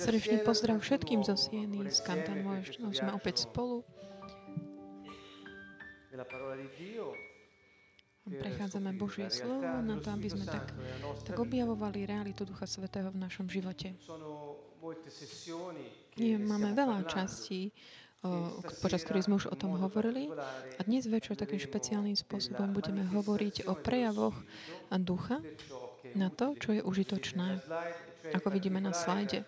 Srdečný pozdrav všetkým z Osjený, z Kantanu, sme opäť spolu. Prechádzame Božie slovo na to, aby sme tak objavovali realitu Ducha Svätého v našom živote. Máme veľa častí, počas ktorých sme už o tom hovorili, a dnes večer takým špeciálnym spôsobom budeme hovoriť o prejavoch ducha na to, čo je užitočné, ako vidíme na slajde.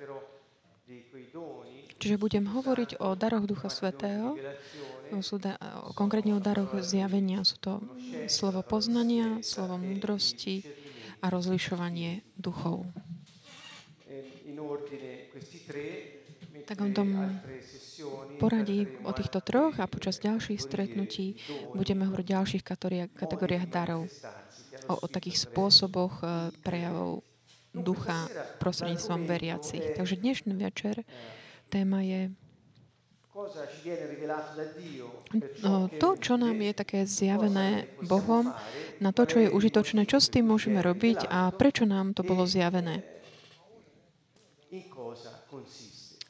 Čiže budem hovoriť o daroch Ducha Svätého, konkrétne o daroch zjavenia. Sú to slovo poznania, slovo múdrosti a rozlišovanie duchov. V takomto poradí o týchto troch a počas ďalších stretnutí budeme hovoriť o ďalších kategóriách darov, o takých spôsoboch prejavov ducha prostredníctvom veriacich. Takže dnešný večer téma je to, čo nám je také zjavené Bohom, na to, čo je užitočné, čo s tým môžeme robiť a prečo nám to bolo zjavené.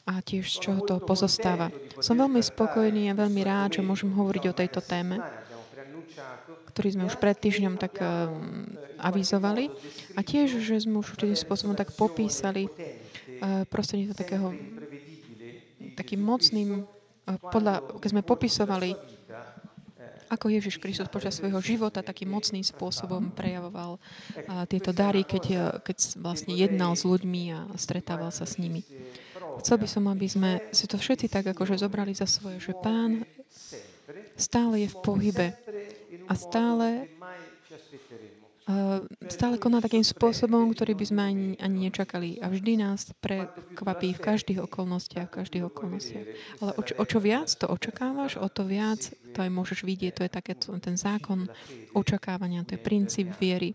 A tiež z čoho to pozostáva. Som veľmi spokojný a veľmi rád, že môžem hovoriť o tejto téme, ktorý sme už pred týždňom tak avizovali. A tiež, že sme už určitým spôsobom tak popísali prostredníctvom takým mocným, keď sme popisovali, ako Ježiš Kristus počas svojho života takým mocným spôsobom prejavoval tieto dary, keď vlastne jednal s ľuďmi a stretával sa s nimi. Chcel by som, aby sme si to všetci tak akože zobrali za svoje, že Pán stále je v pohybe a stále koná takým spôsobom, ktorý by sme ani nečakali. A vždy nás prekvapí v každých okolnostiach, Ale o čo viac to očakávaš, o to viac to aj môžeš vidieť. To je také, ten zákon očakávania, to je princíp viery,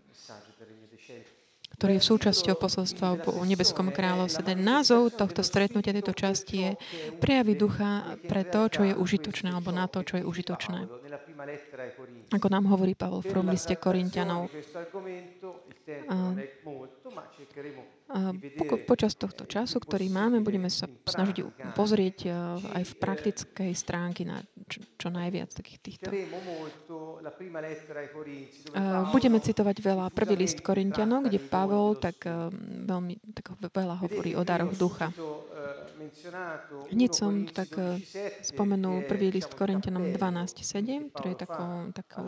ktorý je súčasťou posolstva o Nebeskom kráľovstve. Ten názov tohto stretnutia, tejto časti je prejavy ducha pre to, čo je užitočné, alebo na to, čo je užitočné. Ako nám hovorí Pavel v prvom liste Korinťanov. Počas tohto času, ktorý máme, budeme sa snažiť pozrieť aj v praktickej stránke na čo najviac takých týchto. Budeme citovať veľa prvý list Korinťanov, kde Pavel tak veľa hovorí o daroch ducha. Hneď som tak spomenul prvý list Korinťanom 12.7, ktorý je takou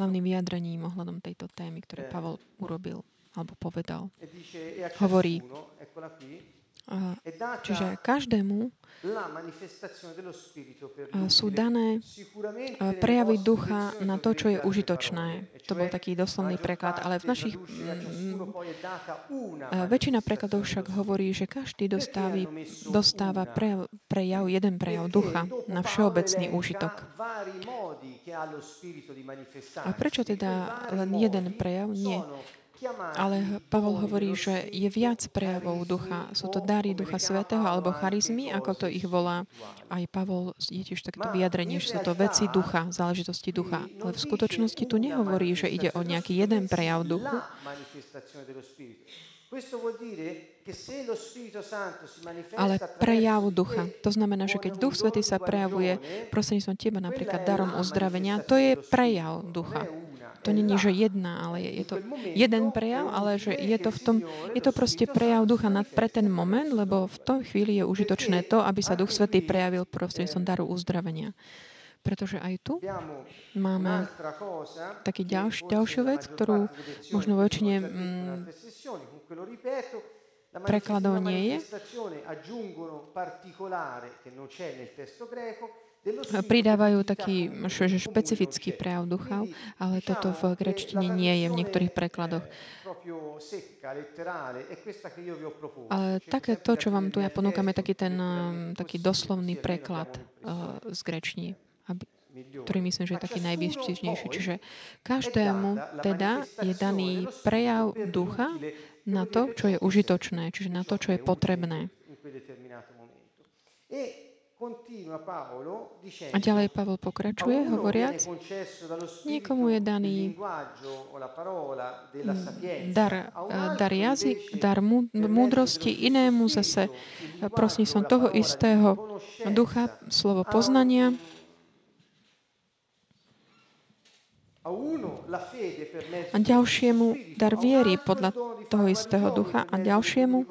hlavným vyjadrením ohľadom tejto témy, ktoré Pavel urobil alebo povedal. Hovorí, čiže každému sú dané prejavy ducha na to, čo je užitočné. To bol taký doslovný preklad, ale v našich väčšina prekladov však hovorí, že každý dostáva prejav, jeden prejav ducha na všeobecný úžitok. A prečo teda len jeden prejav? Nie. Ale Pavel hovorí, že je viac prejavov ducha. Sú to dary Ducha Svätého alebo charizmy, ako to ich volá. Aj Pavel je tiež takéto vyjadrenie, že sú to veci ducha, záležitosti ducha. Ale v skutočnosti tu nehovorí, že ide o nejaký jeden prejav duchu. Ale prejav ducha. To znamená, že keď Duch Svätý sa prejavuje prostredníctvom teba, napríklad darom uzdravenia, to je prejav ducha. To nie je, že jedna, ale je to jeden prejav, ale že je to proste prejav ducha pre ten moment, lebo v tom chvíli je užitočné to, aby sa Duch Svätý prejavil prostredníctvom daru uzdravenia. Pretože aj tu máme taký ďalšiu vec, ktorú možno väčšine prekladov nie je. Pridávajú taký špecifický prejav ducha, ale toto v gréčtine nie je v niektorých prekladoch. Ale také to, čo vám tu ja ponúkam, je taký doslovný preklad z gréčtiny, ktorý myslím, že je taký najvýstižnejší. Čiže každému teda je daný prejav ducha na to, čo je užitočné, čiže na to, čo je potrebné. A ďalej Pavel pokračuje, hovoriac, niekomu je daný dar jazyk, dar múdrosti, inému zase prosní som toho istého ducha, slovo poznania. A ďalšiemu dar viery podľa toho istého ducha a ďalšiemu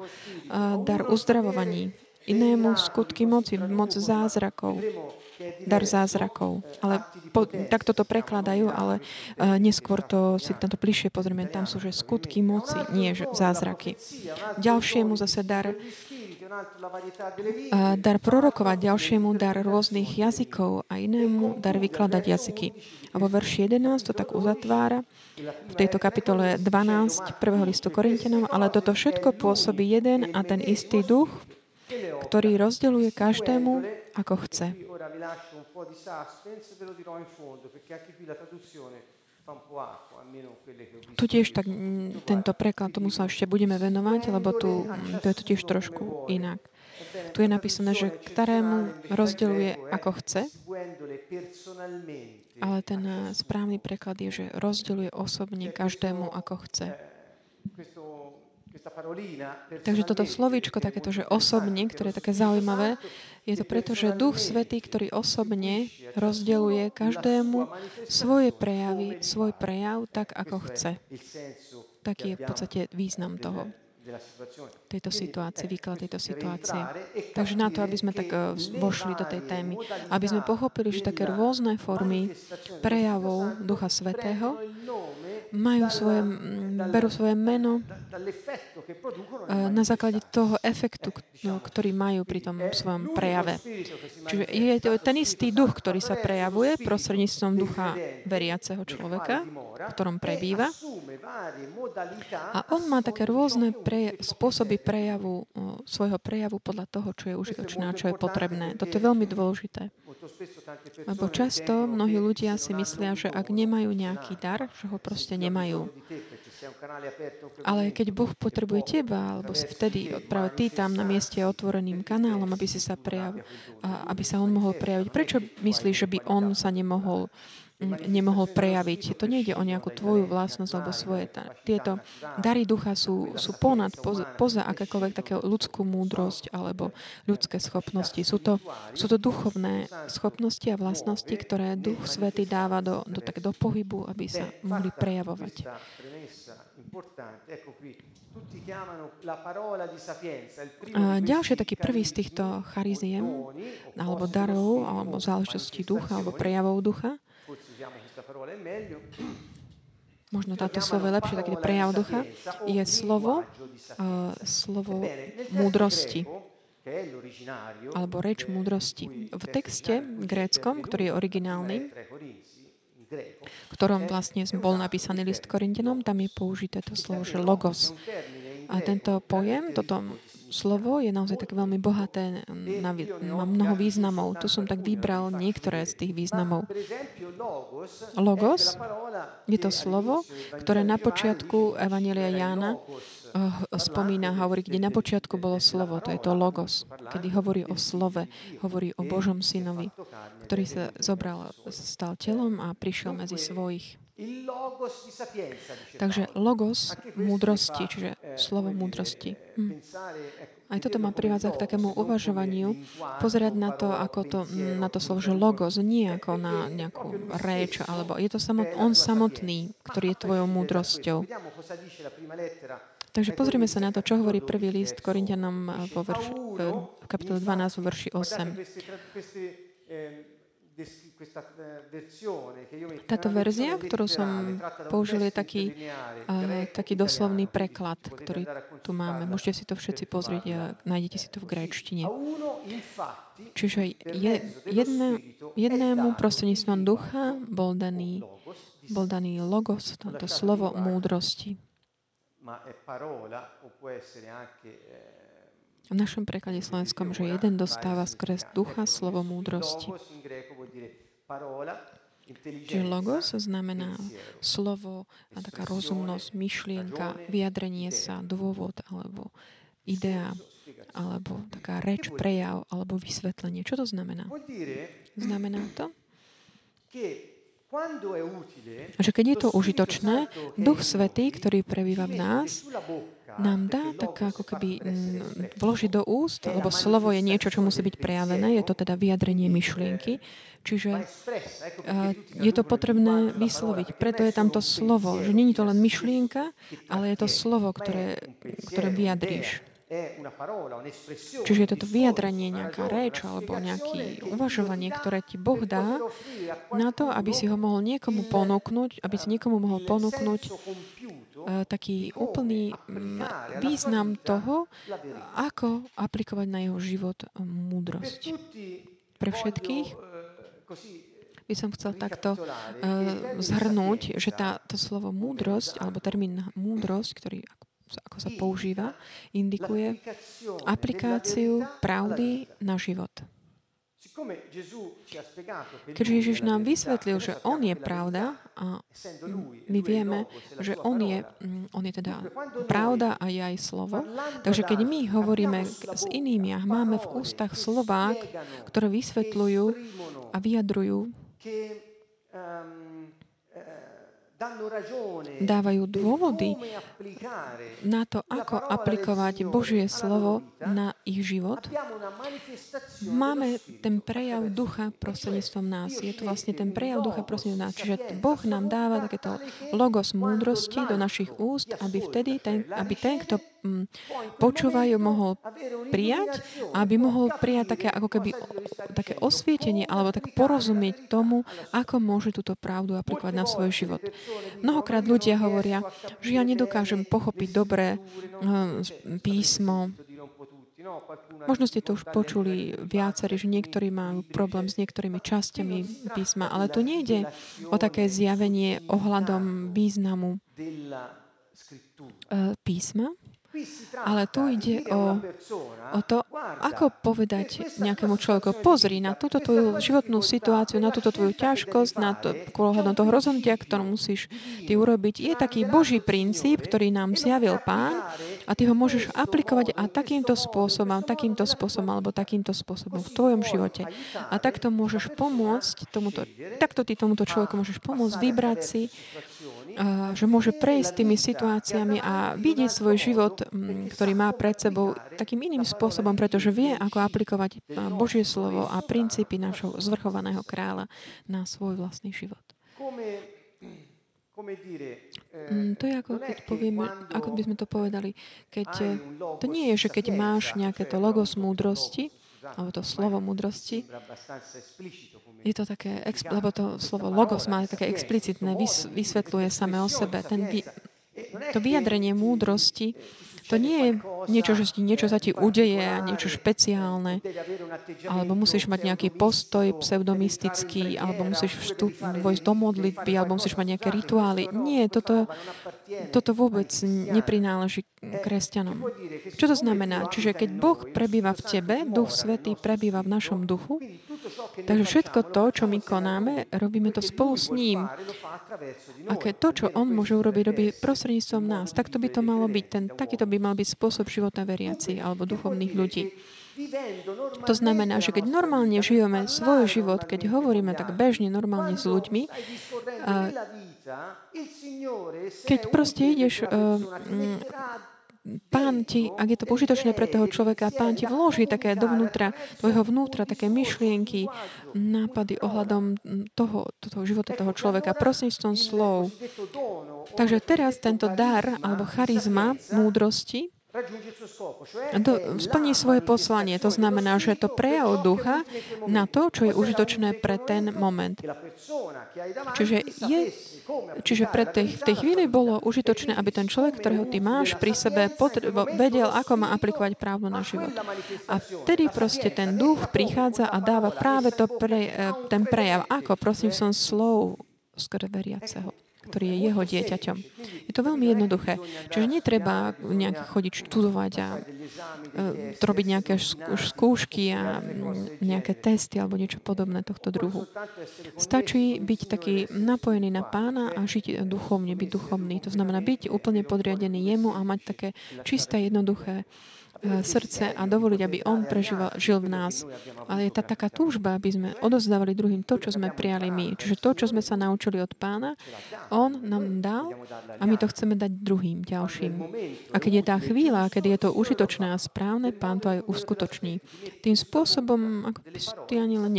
dar uzdravovaní. Inému skutky moci, moc zázrakov, dar zázrakov. Ale takto to prekladajú, ale neskôr to si na to bližšie pozrieme. Tam sú, že skutky moci, nie zázraky. Ďalšiemu zase dar prorokovať, ďalšiemu dar rôznych jazykov a inému dar vykladať jazyky. A vo verši 11 to tak uzatvára v tejto kapitole 12 prvého listu Korinťanom, ale toto všetko pôsobí jeden a ten istý duch, ktorý rozdeľuje každému, ako chce. Tu tiež tak tento preklad, tomu sa ešte budeme venovať, lebo tu to je tiež trošku inak. Tu je napísané, že ktorému rozdeľuje, ako chce, ale ten správny preklad je, že rozdeľuje osobne každému, ako chce. Takže toto slovíčko, takéto, že osobne, ktoré je také zaujímavé, je to preto, že Duch Svätý, ktorý osobne rozdeľuje každému svoje prejavy, svoj prejav tak, ako chce. Taký je v podstate význam toho, tejto situácie, výklad tejto situácie. Takže na to, aby sme tak vošli do tej témy, aby sme pochopili, že také rôzne formy prejavov Ducha Svätého berú svoje meno na základe toho efektu, ktorý majú pri tom svojom prejave. Čiže je to ten istý duch, ktorý sa prejavuje prostredníctvom ducha veriaceho človeka, v ktorom prebýva. A on má také rôzne spôsoby prejavu, svojho prejavu podľa toho, čo je užitočné a čo je potrebné. Toto je veľmi dôležité. Lebo často mnohí ľudia si myslia, že ak nemajú nejaký dar, že ho proste nemajú. Ale keď Boh potrebuje teba, alebo si vtedy, práve ty tam na mieste otvoreným kanálom, aby si sa prejavil, aby sa on mohol prejaviť. Prečo myslíš, že by on sa nemohol prejaviť? To nejde o nejakú tvoju vlastnosť alebo svoje. Tieto dary ducha sú poza akékoľvek takú ľudskú múdrosť alebo ľudské schopnosti. Sú to duchovné schopnosti a vlastnosti, ktoré Duch Svätý dáva do pohybu, aby sa mohli prejavovať. A ďalšie taký prvý z týchto chariziem alebo darov alebo záležitostí ducha alebo prejavov ducha. Možno táto slovo je lepšie, taký prejav ducha, je slovo múdrosti, alebo reč múdrosti. V texte gréckom, ktorý je originálny, v ktorom vlastne bol napísaný list Korinťanom, tam je použité to slovo, že logos. A tento pojem, toto slovo je naozaj tak veľmi bohaté, má mnoho významov. Tu som tak vybral niektoré z tých významov. Logos je to slovo, ktoré na počiatku Evanjelia Jána spomína, hovorí, kde na počiatku bolo slovo, to je to logos, kedy hovorí o slove, hovorí o Božom synovi, ktorý sa stal telom a prišiel medzi svojich. Takže logos múdrosti, čiže slovo múdrosti. Aj toto ma privádza k takému uvažovaniu, pozerať na to, ako na to slovo, že logos, nie ako na nejakú reč, alebo je to on samotný, ktorý je tvojou múdrosťou. Takže pozrime sa na to, čo hovorí prvý list Korinťanom v kapitole 12 v verši 8. Táto verzia, ktorú som použil, je taký doslovný preklad, ktorý tu máme. Môžete si to všetci pozrieť a nájdete si to v gréčtine. Čiže jednému prostredníctvom ducha bol daný logos, toto slovo múdrosti. V našom preklade slovenskom, že jeden dostáva skrz ducha slovo múdrosti. Čiže logos znamená slovo, taká rozumnosť, myšlienka, vyjadrenie sa, dôvod alebo idea. alebo taká reč, prejav, alebo vysvetlenie. Čo to znamená? Znamená to, že keď je to užitočné, Duch Svätý, ktorý prebýva v nás, nám dá tak ako keby vložiť do úst, lebo slovo je niečo, čo musí byť prejavené, je to teda vyjadrenie myšlienky, čiže je to potrebné vysloviť. Preto je tam to slovo, že nie je to len myšlienka, ale je to slovo, ktoré vyjadríš. Čiže je toto vyjadrenie, nejaká reč alebo nejaké uvažovanie, ktoré ti Boh dá na to, aby si ho mohol niekomu ponúknuť, aby si niekomu mohol ponúknuť taký úplný význam toho, ako aplikovať na jeho život múdrosť. Pre všetkých by som chcel takto zhrnúť, že to slovo múdrosť alebo termín múdrosť, ktorý ako sa používa, indikuje aplikáciu pravdy na život. Keďže Ježiš nám vysvetlil, že On je pravda a my vieme, že On je teda pravda a je aj slovo, takže keď my hovoríme s inými a máme v ústach slová, ktoré vysvetľujú a vyjadrujú, dávajú dôvody na to, ako aplikovať Božie slovo na ich život. Máme ten prejav ducha prostredníctvom nás. Je to vlastne ten prejav ducha prostredníctvom nás. Čiže Boh nám dáva takéto logos múdrosti do našich úst, aby vtedy ten, kto počúvajú, mohol prijať, aby mohol prijať také, ako keby, také osvietenie alebo tak porozumieť tomu, ako môže túto pravdu aplikovať na svoj život. Mnohokrát ľudia hovoria, že ja nedokážem pochopiť dobre písmo. Možno ste to už počuli viacerí, že niektorí majú problém s niektorými časťami písma, ale tu nejde o také zjavenie ohľadom významu písma, ale tu ide o to, ako povedať nejakému človeku, pozri na túto tvoju životnú situáciu, na túto tvoju ťažkosť, na to, ohľadom toho rozhodnutia, ktoré musíš ty urobiť. Je taký Boží princíp, ktorý nám zjavil Pán a ty ho môžeš aplikovať a takýmto spôsobom, alebo takýmto spôsobom v tvojom živote. A takto môžeš pomôcť tomuto človeku môžeš pomôcť vybrať si, že môže prejsť tými situáciami a vidieť svoj život, ktorý má pred sebou, takým iným spôsobom, pretože vie, ako aplikovať Božie slovo a princípy našho zvrchovaného kráľa na svoj vlastný život. To je ako, keď povieme, ako by sme to povedali, keď to nie je, že keď máš nejaké to logos múdrosti, alebo to slovo múdrosti. Je to také, lebo to slovo logos má také explicitné, vysvetľuje samé o sebe. To vyjadrenie múdrosti, to nie je niečo, že niečo sa ti udeje a niečo špeciálne, alebo musíš mať nejaký postoj pseudomistický, alebo musíš vojsť do modlitby, alebo musíš mať nejaké rituály. Nie, toto vôbec neprináleží kresťanom. Čo to znamená? Čiže keď Boh prebýva v tebe, Duch Svätý prebýva v našom duchu, takže všetko to, čo my konáme, robíme to spolu s ním. A keď to, čo on môže urobiť, robí prostredníctvom nás. Takto by to malo byť. Takýto by mal byť spôsob života veriacich alebo duchovných ľudí. To znamená, že keď normálne žijeme svoj život, keď hovoríme tak bežne, normálne s ľuďmi, keď proste ideš... Pán ti, ak je to užitočné pre toho človeka, Pán ti vloží také dovnútra, tvojho vnútra, také myšlienky, nápady ohľadom toho života toho človeka, prostredníctvom slov. Takže teraz tento dar, alebo charizma múdrosti, splní svoje poslanie. To znamená, že to prejav ducha na to, čo je užitočné pre ten moment. Čiže v tej chvíli bolo užitočné, aby ten človek, ktorého ty máš pri sebe, vedel, ako má aplikovať pravdu na život. A vtedy proste ten duch prichádza a dáva práve ten prejav. Ako? Prosím som slov skrze veriaceho, ktorý je jeho dieťaťom. Je to veľmi jednoduché. Čiže netreba nejak chodiť študovať a robiť nejaké skúšky a nejaké testy alebo niečo podobné tohto druhu. Stačí byť taký napojený na Pána a žiť duchovne, byť duchovný. To znamená byť úplne podriadený jemu a mať také čisté, jednoduché srdce a dovoliť, aby on prežíval, žil v nás. Ale je tá taká túžba, aby sme odovzdávali druhým to, čo sme prijali my. Čiže to, čo sme sa naučili od Pána, on nám dal a my to chceme dať druhým, ďalším. A keď je tá chvíľa, keď je to užitočné a správne, Pán to aj uskutoční. Tým spôsobom, ako ty ani len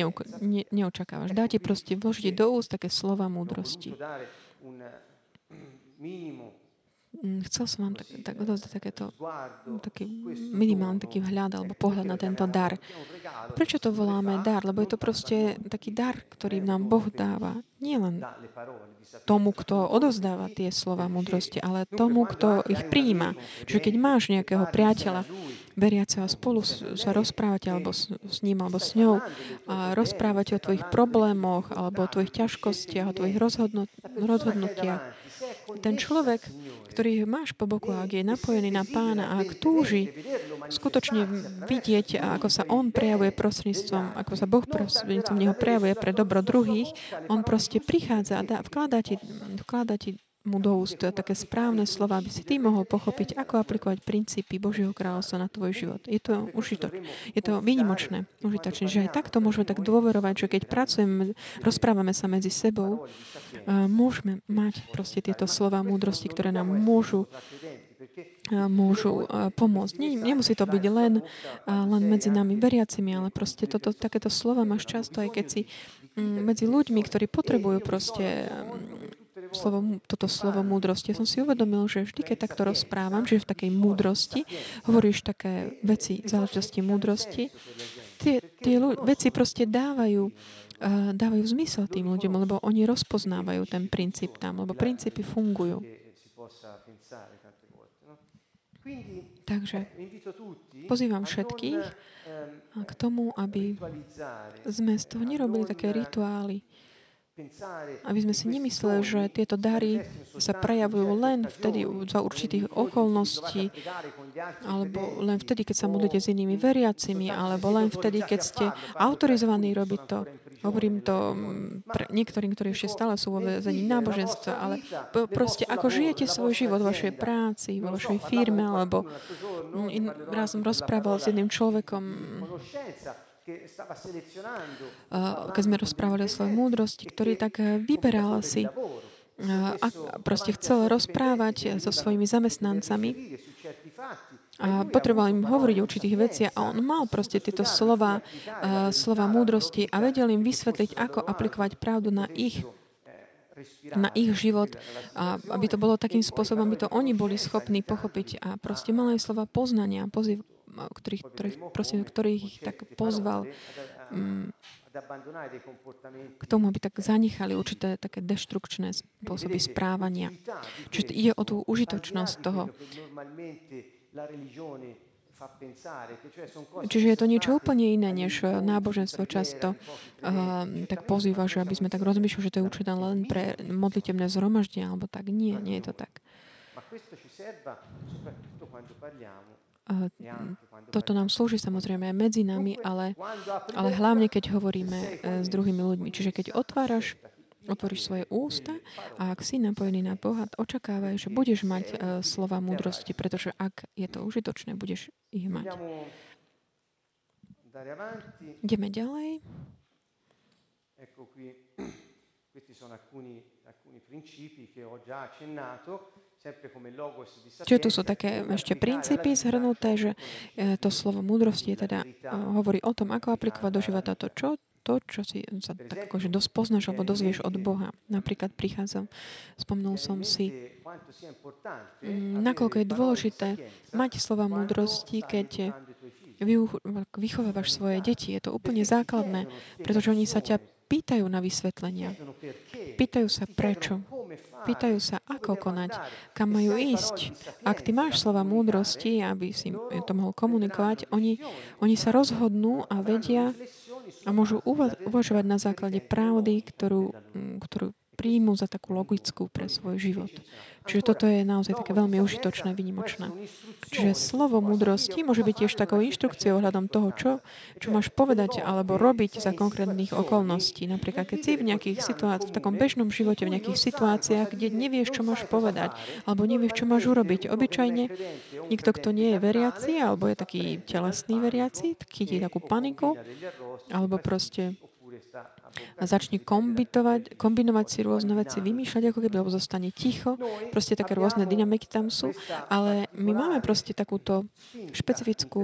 neočakávaš. Dáte proste, vložite do úst také slova múdrosti. Chcel som vám tak odozdať taký minimálny taký vhľad alebo pohľad na tento dar. Prečo to voláme dar? Lebo je to proste taký dar, ktorý nám Boh dáva. Nie len tomu, kto odozdáva tie slova múdrosti, ale tomu, kto ich prijíma. Čiže keď máš nejakého priateľa, veriaceho, spolu sa rozprávate alebo s ním, alebo s ňou, a rozprávate o tvojich problémoch, alebo o tvojich ťažkostiach, o tvojich rozhodnutiach. Ten človek, ktorý máš po boku, ak je napojený na Pána a ak túži skutočne vidieť, ako sa on prejavuje prostredníctvom, ako sa Boh prostredníctvom neho prejavuje pre dobro druhých, on proste prichádza a vkladá ti mu do úst také správne slova, aby si ty mohol pochopiť, ako aplikovať princípy Božieho kráľovstva na tvoj život. Je to výnimočné, užitočné, že aj takto môžeme tak dôverovať, že keď pracujeme, rozprávame sa medzi sebou, môžeme mať proste tieto slova múdrosti, ktoré nám môžu pomôcť. Nemusí to byť len medzi nami veriacimi, ale proste takéto slova máš často, aj keď si medzi ľuďmi, ktorí potrebujú proste toto slovo múdrosti. Ja som si uvedomil, že vždy, keď takto rozprávam, že v takej múdrosti, hovoríš také veci, záležitosti múdrosti, tie veci proste dávajú zmysel tým ľuďom, lebo oni rozpoznávajú ten princíp tam, lebo princípy fungujú. Takže pozývam všetkých k tomu, aby sme z toho nerobili také rituály, aby sme si nemysleli, že tieto dary sa prejavujú len vtedy za určitých okolností, alebo len vtedy, keď sa modlíte s inými veriacimi, alebo len vtedy, keď ste autorizovaní robiť to. Hovorím to pre niektorým, ktorí ešte stále sú vo väzení náboženstva, ale proste ako žijete svoj život vo vašej práci, vo vašej firme, alebo raz som rozprával s jedným človekom, keď sme rozprávali o svojej múdrosti, ktorý tak vyberal si a proste chcel rozprávať so svojimi zamestnancami a potreboval im hovoriť o určitých veciach a on mal proste tieto slova múdrosti a vedel im vysvetliť, ako aplikovať pravdu na ich život, a aby to bolo takým spôsobom, aby to oni boli schopní pochopiť a proste mali slova poznania, ktorých ich tak pozval k tomu, aby tak zanechali určité také deštrukčné spôsoby správania. Čiže ide o tú užitočnosť toho. Čiže je to niečo úplne iné, než náboženstvo často tak pozýva, že aby sme tak rozmýšľali, že to je určité len pre modlitebné zhromaždenie, alebo tak. Nie, nie je to tak. Toto nám slúži samozrejme aj medzi nami, ale hlavne, keď hovoríme s druhými ľuďmi. Čiže keď otvoríš svoje ústa a ak si napojený na Boha, očakávaj, že budeš mať slova múdrosti, pretože ak je to užitočné, budeš ich mať. Ideme ďalej. Čiže tu sú také ešte princípy zhrnuté, že to slovo múdrosti teda hovorí o tom, ako aplikovať do života to, čo si sa tak akože dospoznaš alebo dozvieš od Boha. Napríklad spomnul som si, nakoľko je dôležité mať slova múdrosti, keď vychovávaš svoje deti. Je to úplne základné, pretože oni sa ťa pýtajú na vysvetlenia. Pýtajú sa prečo. Pýtajú sa, ako konať, kam majú ísť. Ak ty máš slova múdrosti, aby si to mohol komunikovať, oni sa rozhodnú a vedia a môžu uvažovať na základe pravdy, ktorú príjmu za takú logickú pre svoj život. Čiže toto je naozaj také veľmi užitočné, výnimočné. Čiže slovo múdrosti môže byť tiež takou inštrukciou ohľadom toho, čo máš povedať alebo robiť za konkrétnych okolností. Napríklad, keď si v nejakých situáciách, v takom bežnom živote, v nejakých situáciách, kde nevieš, čo máš povedať, alebo nevieš, čo máš urobiť. Obyčajne niekto, kto nie je veriaci, alebo je taký telesný veriaci, chytí takú paniku, alebo proste začne kombinovať si rôzne veci, vymýšľať, ako keby, alebo zostane ticho. Proste také rôzne dynamiky tam sú, ale my máme proste takúto špecifickú,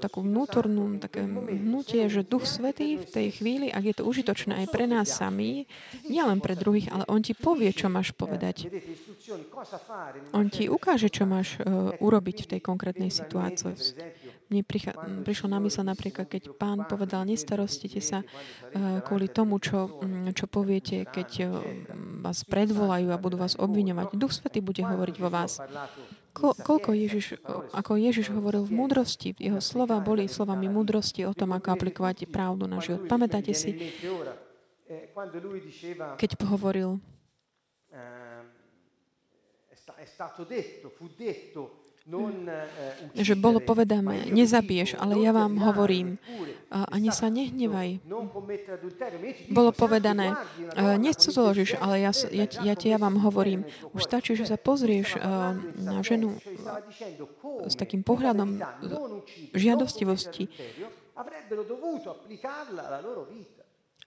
takú vnútornú, také hnutie, že Duch Svätý v tej chvíli, ak je to užitočné aj pre nás sami, nielen pre druhých, ale on ti povie, čo máš povedať. On ti ukáže, čo máš urobiť v tej konkrétnej situácii. Mne prišlo na mysle napríklad, keď Pán povedal, nestarostite sa kvôli tomu, čo poviete, keď vás predvolajú a budú vás obviňovať. Duch Svätý bude hovoriť vo vás. Ako Ježiš hovoril v múdrosti, jeho slova boli slovami múdrosti o tom, ako aplikovať pravdu na život. Pamätáte si, keď hovoril, že bolo povedané, nezabiješ, ale ja vám hovorím, ani sa nehnevaj. Bolo povedané, nescudzoložíš, ale ja vám hovorím. Už stačí, že sa pozrieš na ženu s takým pohľadom žiadostivosti.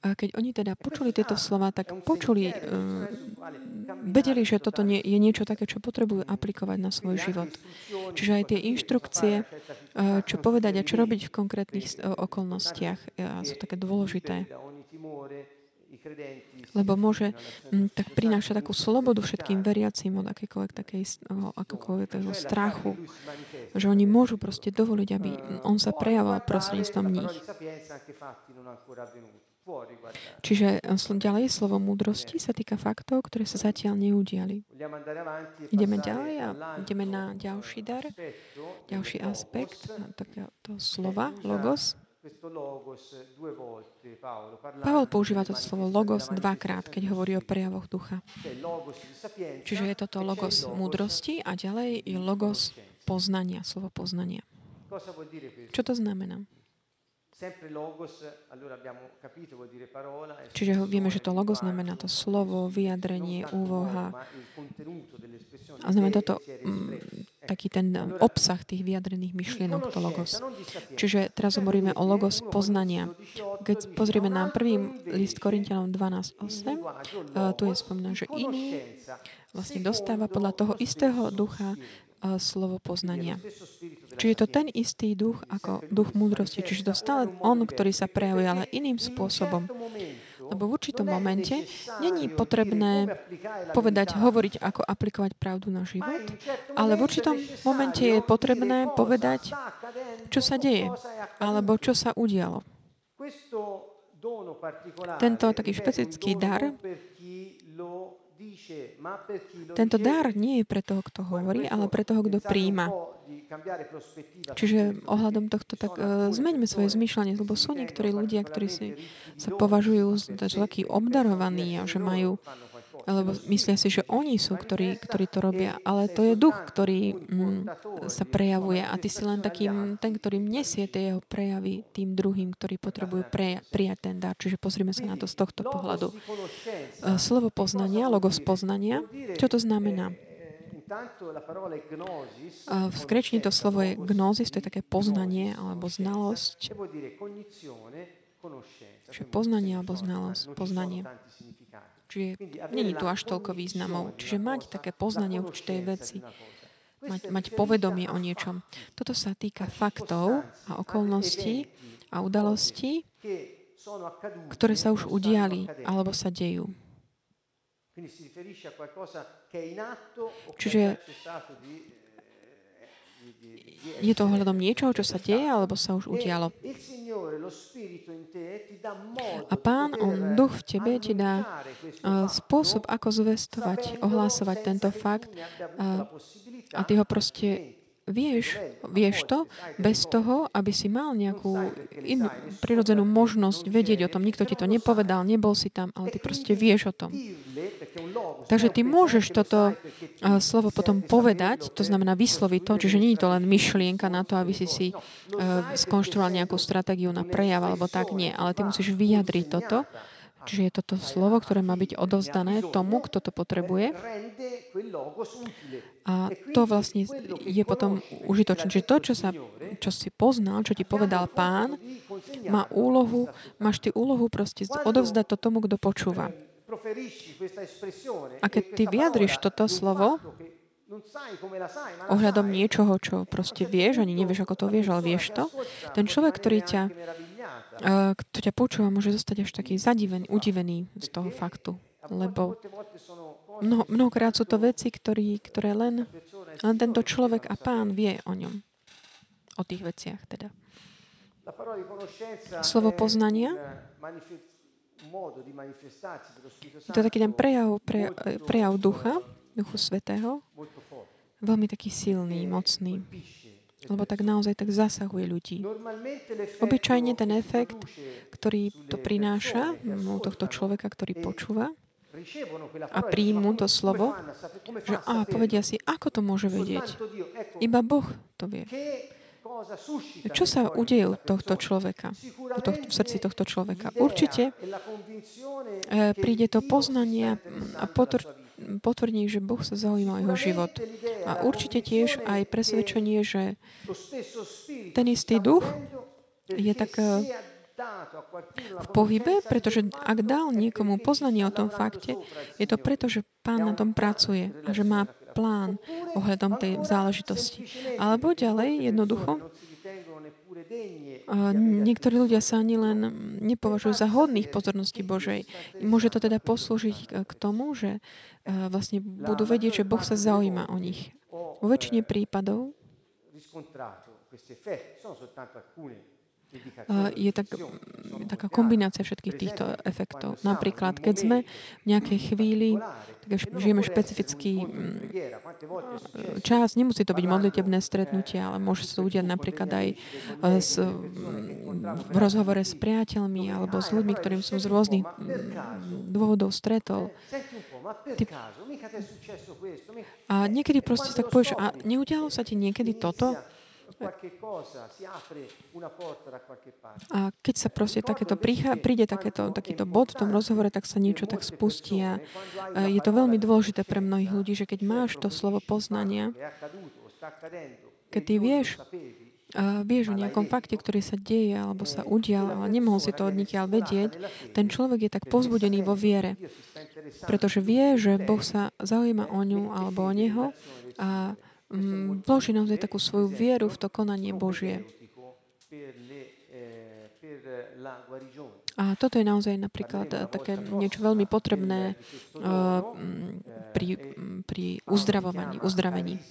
A keď oni teda počuli tieto slova, tak vedeli, že toto je niečo také, čo potrebujú aplikovať na svoj život. Čiže aj tie inštrukcie, čo povedať a čo robiť v konkrétnych okolnostiach, sú také dôležité. Lebo môže tak prináša takú slobodu všetkým veriacím od akékoľvek strachu, že oni môžu proste dovoliť, aby on sa prejavoval prostredníctvom nich. Čiže ďalej slovo múdrosti sa týka faktov, ktoré sa zatiaľ neudiali. Ideme ďalej a ideme na ďalší dar, ďalší aspekt takéhoto slova, logos. Pavel používa toto slovo logos dvakrát, keď hovorí o prejavoch ducha. Čiže je toto logos múdrosti a ďalej je logos poznania, slovo poznania. Čo to znamená? Čiže vieme, že to logos znamená to slovo, vyjadrenie, úvaha. A znamená toto taký ten obsah tých vyjadrených myšlienok, to logos. Čiže teraz hovoríme o logos poznania. Keď pozrieme na prvý list Korinťanom 12.8, tu je spomínané, že iný vlastne dostáva podľa toho istého ducha slovo poznania. Čiže je to ten istý duch ako duch múdrosti. Čiže to stále on, ktorý sa prejavuje, ale iným spôsobom. Lebo v určitom momente není potrebné hovoriť, ako aplikovať pravdu na život, ale v určitom momente je potrebné povedať, čo sa deje, alebo čo sa udialo. Tento taký špecifický dar, tento dar nie je pre toho, kto hovorí, ale pre toho, kto prijíma. Čiže ohľadom tohto, tak zmeňme svoje zmýšľanie, lebo sú niektorí ľudia, ktorí sa považujú za takí obdarovaní a že majú, alebo myslia si, že oni sú, ktorí to robia, ale to je duch, ktorý sa prejavuje a ty si len takým, ten, ktorým nesie tie jeho prejavy tým druhým, ktorí potrebujú prijať ten dar. Čiže pozrime sa na to z tohto pohľadu. Slovo poznania, logos poznania, čo to znamená? V gréčtine to slovo je gnosis, to je také poznanie alebo znalosť. Čiže poznanie alebo znalosť, poznanie. Čiže není tu až toľko významov. Čiže mať také poznanie určitej veci, mať povedomie o niečom. Toto sa týka faktov a okolností a udalostí, ktoré sa už udiali alebo sa dejú. Čiže je to ohľadom niečoho, čo sa deje, alebo sa už udialo. A Pán, on, duch v tebe ti dá spôsob, ako zvestovať, ohlásovať tento fakt a ty ho proste vieš to bez toho, aby si mal nejakú inú prirodzenú možnosť vedieť o tom. Nikto ti to nepovedal, nebol si tam, ale ty proste vieš o tom. Takže ty môžeš toto slovo potom povedať, to znamená vysloviť to, čiže nie je to len myšlienka na to, aby si si skonštruoval nejakú stratégiu na prejav, alebo tak nie, ale ty musíš vyjadriť toto. Čiže je toto slovo, ktoré má byť odovzdané tomu, kto to potrebuje. A to vlastne je potom užitočné. Čiže to, čo si poznal, čo ti povedal Pán, má úlohu, máš ty úlohu proste odovzdať to tomu, kto počúva. A keď ty vyjadriš toto slovo ohľadom niečoho, čo proste vieš, ani nevieš, ako to vieš, ale vieš to, ten človek, ktorý ťa počúva, môže zostať až taký udivený z toho faktu. Lebo mnohokrát sú to veci, ktoré len tento človek a Pán vie o ňom. O tých veciach teda. Slovo poznania je to taký ten prejav Ducha Svätého, veľmi taký silný, mocný. Lebo tak naozaj tak zasahuje ľudí. Obyčajne ten efekt, ktorý to prináša u tohto človeka, ktorý počúva a príjmu to slovo, že povedia si, ako to môže vedieť. Iba Boh to vie. Čo sa udeje u tohto človeka, v srdci tohto človeka? Určite príde to poznanie a potvrdí, že Boh sa zaujíma o jeho život. A určite tiež aj presvedčenie, že ten istý duch je tak v pohybe, pretože ak dal niekomu poznanie o tom fakte, je to preto, že Pán na tom pracuje a že má plán ohľadom tej záležitosti. Alebo ďalej, jednoducho, niektorí ľudia sa ani len nepovažujú za hodných pozornosti Božej. Môže to teda poslúžiť k tomu, že vlastne budú vedieť, že Boh sa zaujíma o nich. Vo väčšine prípadov je taká kombinácia všetkých týchto efektov. Napríklad, keď sme v nejakej chvíli, žijeme špecifický čas, nemusí to byť modlitebné stretnutie, ale môže sa udiať napríklad aj v rozhovore s priateľmi alebo s ľuďmi, ktorým som z rôznych dôvodov stretol. A niekedy proste tak povieš, a neudialo sa ti niekedy toto? A keď sa proste príde takýto bod v tom rozhovore, tak sa niečo tak spustí a je to veľmi dôležité pre mnohých ľudí, že keď máš to slovo poznania, keď ty vieš o nejakom fakte, ktorý sa deje alebo sa udial, ale nemohol si to odnikiaľ vedieť, ten človek je tak povzbudený vo viere, pretože vie, že Boh sa zaujíma o ňu alebo o neho a vloží naozaj takú svoju vieru v to konanie Božie. A toto je naozaj napríklad také niečo veľmi potrebné pri uzdravení.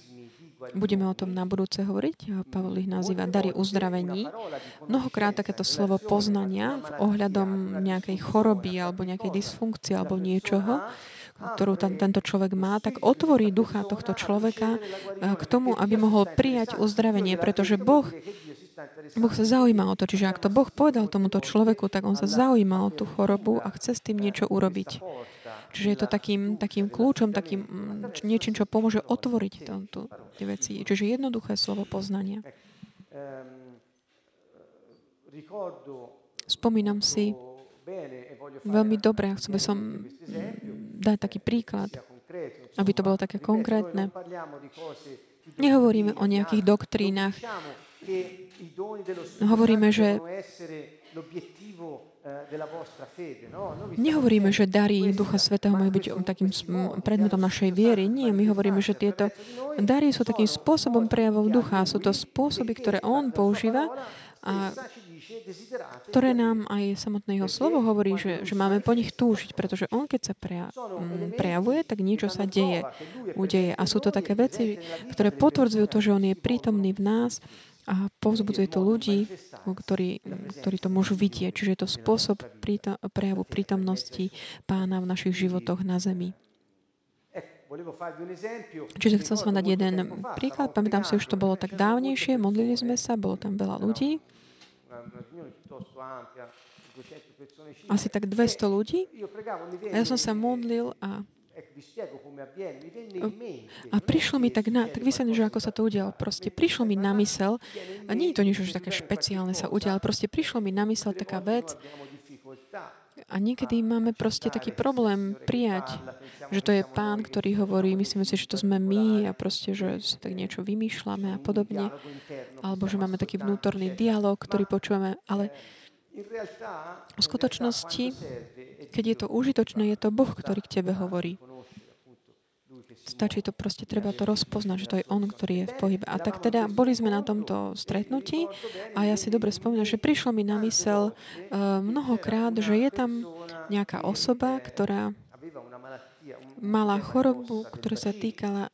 Budeme o tom na budúce hovoriť. Pavel ich nazýva dary uzdravení. Mnohokrát takéto slovo poznania ohľadom nejakej choroby alebo nejakej dysfunkcie alebo niečoho, ktorú tento človek má, tak otvorí ducha tohto človeka k tomu, aby mohol prijať uzdravenie, pretože Boh sa zaujíma o to. Čiže ak to Boh povedal tomuto človeku, tak on sa zaujíma o tú chorobu a chce s tým niečo urobiť. Čiže je to takým kľúčom, niečím, čo pomôže otvoriť tie veci. Čiže jednoduché slovo poznania. Spomínam si veľmi dobre, chcel by som dať taký príklad, aby to bolo také konkrétne. Nehovoríme o nejakých doktrínach. Hovoríme, že nehovoríme, že dary Ducha Svätého majú byť takým predmetom našej viery. Nie, my hovoríme, že tieto dary sú takým spôsobom prejavov Ducha. Sú to spôsoby, ktoré On používa a ktoré nám aj samotné jeho slovo hovorí, že máme po nich túžiť, pretože on, keď sa prejavuje, tak niečo sa udeje. A sú to také veci, ktoré potvrdzujú to, že on je prítomný v nás a povzbudzuje to ľudí, ktorí to môžu vidieť. Čiže je to spôsob prejavu prítomnosti Pána v našich životoch na zemi. Čiže chcel som dať jeden príklad. Pamätám si, už to bolo tak dávnejšie, modlili sme sa, bolo tam veľa ľudí. Asi tak 200 ľudí. Ja som sa modlil a A prišlo mi tak vysvetlím, že ako sa to udialo. Proste prišlo mi na mysel, a nie je to nič už také špeciálne sa udialo, proste prišlo mi na mysel taká vec, a niekedy máme proste taký problém prijať, že to je Pán, ktorý hovorí, myslíme si, že to sme my a proste, že si tak niečo vymýšľame a podobne. Alebo, že máme taký vnútorný dialog, ktorý počúvame, ale v skutočnosti, keď je to užitočné, je to Boh, ktorý k tebe hovorí. Stačí to proste, treba to rozpoznať, že to je On, ktorý je v pohybe. A tak teda boli sme na tomto stretnutí a ja si dobre spomínam, že prišlo mi na mysel mnohokrát, že je tam nejaká osoba, ktorá mala chorobu, ktorá sa týkala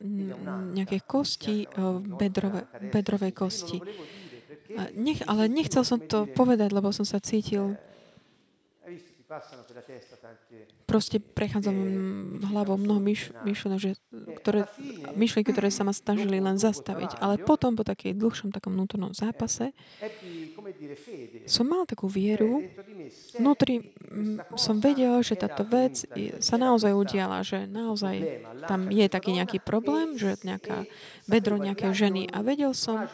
nejakej kosti, bedrovej kosti. Ale nechcel som to povedať, lebo som sa cítil proste prechádzam hlavou mnoho myšlienky, ktoré sa ma snažili len zastaviť. Ale potom, po takej dlhšom takom vnútornom zápase, som mal takú vieru. Vnútri som vedel, že táto vec sa naozaj udiala, že naozaj tam je taký nejaký problém, že nejaká bedro nejakej ženy. A vedel som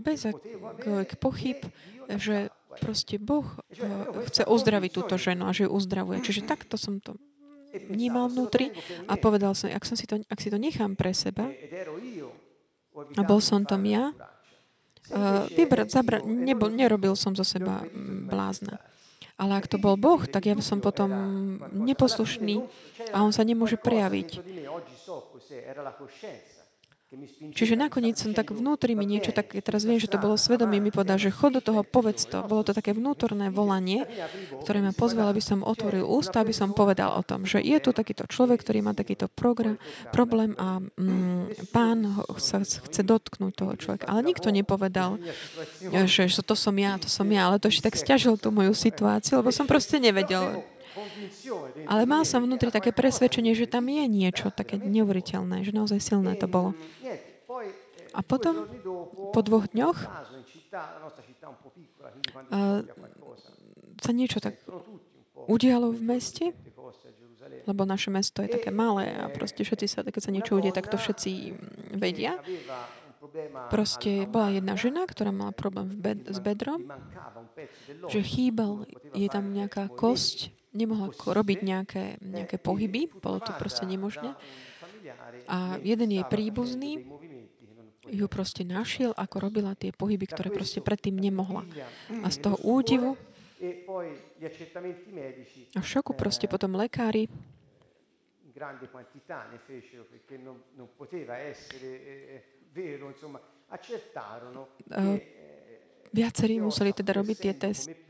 bez akých pochyb, že proste Boh chce uzdraviť túto ženu a že ju uzdravuje. Čiže takto som to vnímal vnútri a povedal som, ak si to nechám pre seba a bol som tam ja, nerobil som zo seba blázna. Ale ak to bol Boh, tak ja som potom neposlušný a on sa nemôže prejaviť. Čiže nakoniec som tak vnútri mi niečo, tak teraz viem, že to bolo svedomie, mi povedal, že chod do toho, povedz to. Bolo to také vnútorné volanie, ktoré ma pozvalo, aby som otvoril ústa, aby som povedal o tom, že je tu takýto človek, ktorý má takýto problém a Pán sa chce dotknúť toho človeka. Ale nikto nepovedal, že to som ja, ale to ešte tak sťažil tú moju situáciu, lebo som proste nevedel. Ale mal som vnútri také presvedčenie, že tam je niečo také neuveriteľné, že naozaj silné to bolo. A potom, po 2 dňoch, sa niečo tak udialo v meste, lebo naše mesto je také malé a proste všetci sa, keď sa niečo udie, tak to všetci vedia. Proste bola jedna žena, ktorá mala problém s bedrom, že chýbal jej tam nejaká kosť, nemohla robiť nejaké pohyby, bolo to proste nemožné. A jeden jej príbuzný ju proste našiel, ako robila tie pohyby, ktoré proste predtým nemohla. A z toho údivu a v šoku proste potom lekári grande quantità ne fecero perché non poteva essere vero, insomma, accertarono che viacerí museli teda robiť tie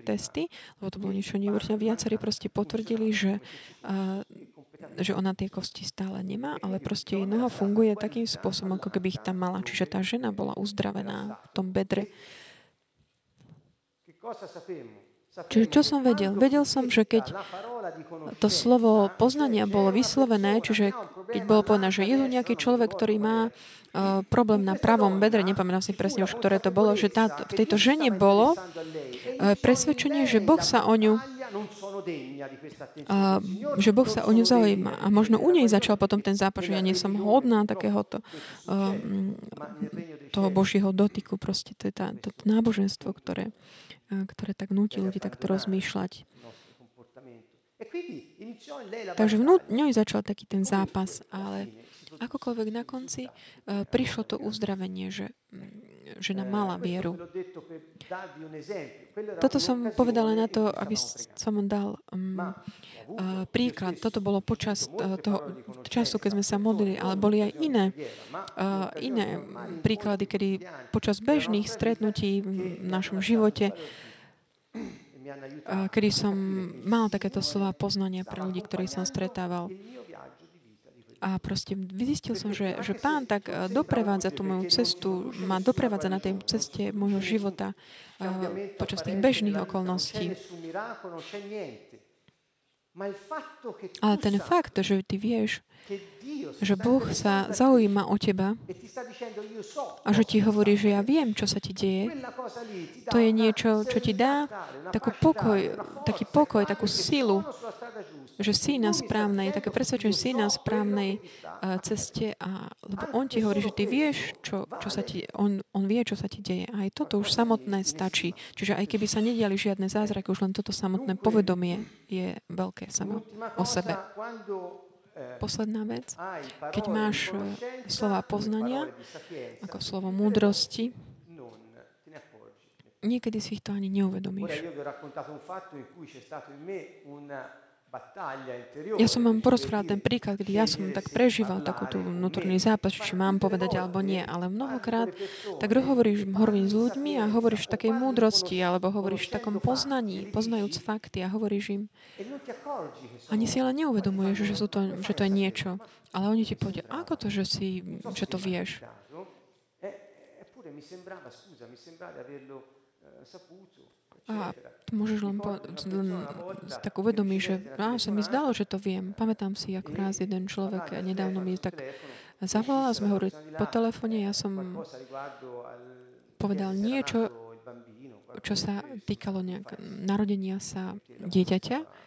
testy, lebo to bolo niečo neuveriteľné. Viacerí proste potvrdili, že ona tie kosti stále nemá, ale proste jej noha funguje takým spôsobom, ako keby ich tam mala. Čiže tá žena bola uzdravená v tom bedre. Čiže čo som vedel? Vedel som, že keď to slovo poznania bolo vyslovené, čiže keď bolo povedané, že je tu nejaký človek, ktorý má problém na pravom bedre, nepamätám si presne už, ktoré to bolo, že v tejto žene bolo presvedčenie, že Boh sa o ňu zaujíma. A možno u nej začal potom ten zápas, že ja nie som hodná takéhoto toho Božieho dotyku, proste to je to náboženstvo, ktoré tak núti ľudí takto rozmýšľať. Takže ňoj začal taký ten zápas, ale akokoľvek na konci prišlo to uzdravenie, že žena mala vieru. Toto som povedala na to, aby som dal príklad. Toto bolo počas toho času, keď sme sa modlili, ale boli aj iné príklady, kedy počas bežných stretnutí v našom živote, kedy som mal takéto slova poznania pre ľudí, ktorých som stretával. A proste zistil som, že Pán tak doprevádza tú moju cestu, ma doprevádza na tej ceste môjho života počas tých bežných okolností. Ale ten fakt, že ty vieš, že Boh sa zaujíma o teba a že ti hovorí, že ja viem, čo sa ti deje, to je niečo, čo ti dá taký pokoj, takú silu, že si na správnej, také presvedčujem, si na správnej ceste, a, lebo on ti hovorí, že ty vieš, čo sa ti, on vie, čo sa ti deje. A aj toto už samotné stačí. Čiže aj keby sa nediali žiadne zázraky, už len toto samotné povedomie je veľké samo o sebe. Posledná vec, keď máš slova poznania, ako slovo múdrosti, niekedy si ich to ani neuvedomíš. Ja som vám porozprával ten príklad, kde ja som tak prežíval takúto vnútorný zápas, či mám povedať alebo nie, ale mnohokrát tak hovoríš s ľuďmi a hovoríš v takej múdrosti, alebo hovoríš v takom poznaní, poznajúc fakty, a hovoríš im. Ani si ale neuvedomuješ, že to je niečo. Ale oni ti povedia, ako to, že to vieš? A môžeš len tak uvedomiť, že sa mi zdalo, že to viem. Pamätám si, ako raz jeden človek nedávno mi tak zavolal a sme hovorili po telefóne. Ja som povedal niečo, čo sa týkalo narodenia sa dieťaťa.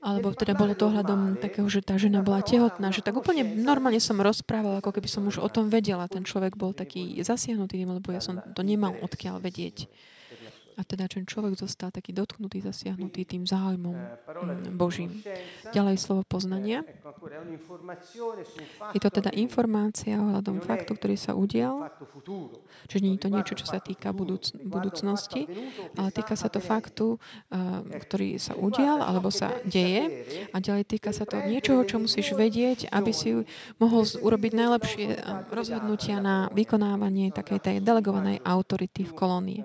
Alebo teda bolo to ohľadom takého, že tá žena bola tehotná, že tak úplne normálne som rozprával, ako keby som už o tom vedela. Ten človek bol taký zasiahnutý, lebo ja som to nemal odkiaľ vedieť. A teda ten človek zostal taký dotknutý, zasiahnutý tým záujmom Božím. Ďalej slovo poznania. Je to teda informácia ohľadom faktu, ktorý sa udial. Čiže nie je to niečo, čo sa týka budúcnosti, ale týka sa to faktu, ktorý sa udial alebo sa deje. A ďalej týka sa to niečoho, čo musíš vedieť, aby si mohol urobiť najlepšie rozhodnutia na vykonávanie takej tej delegovanej autority v kolónii.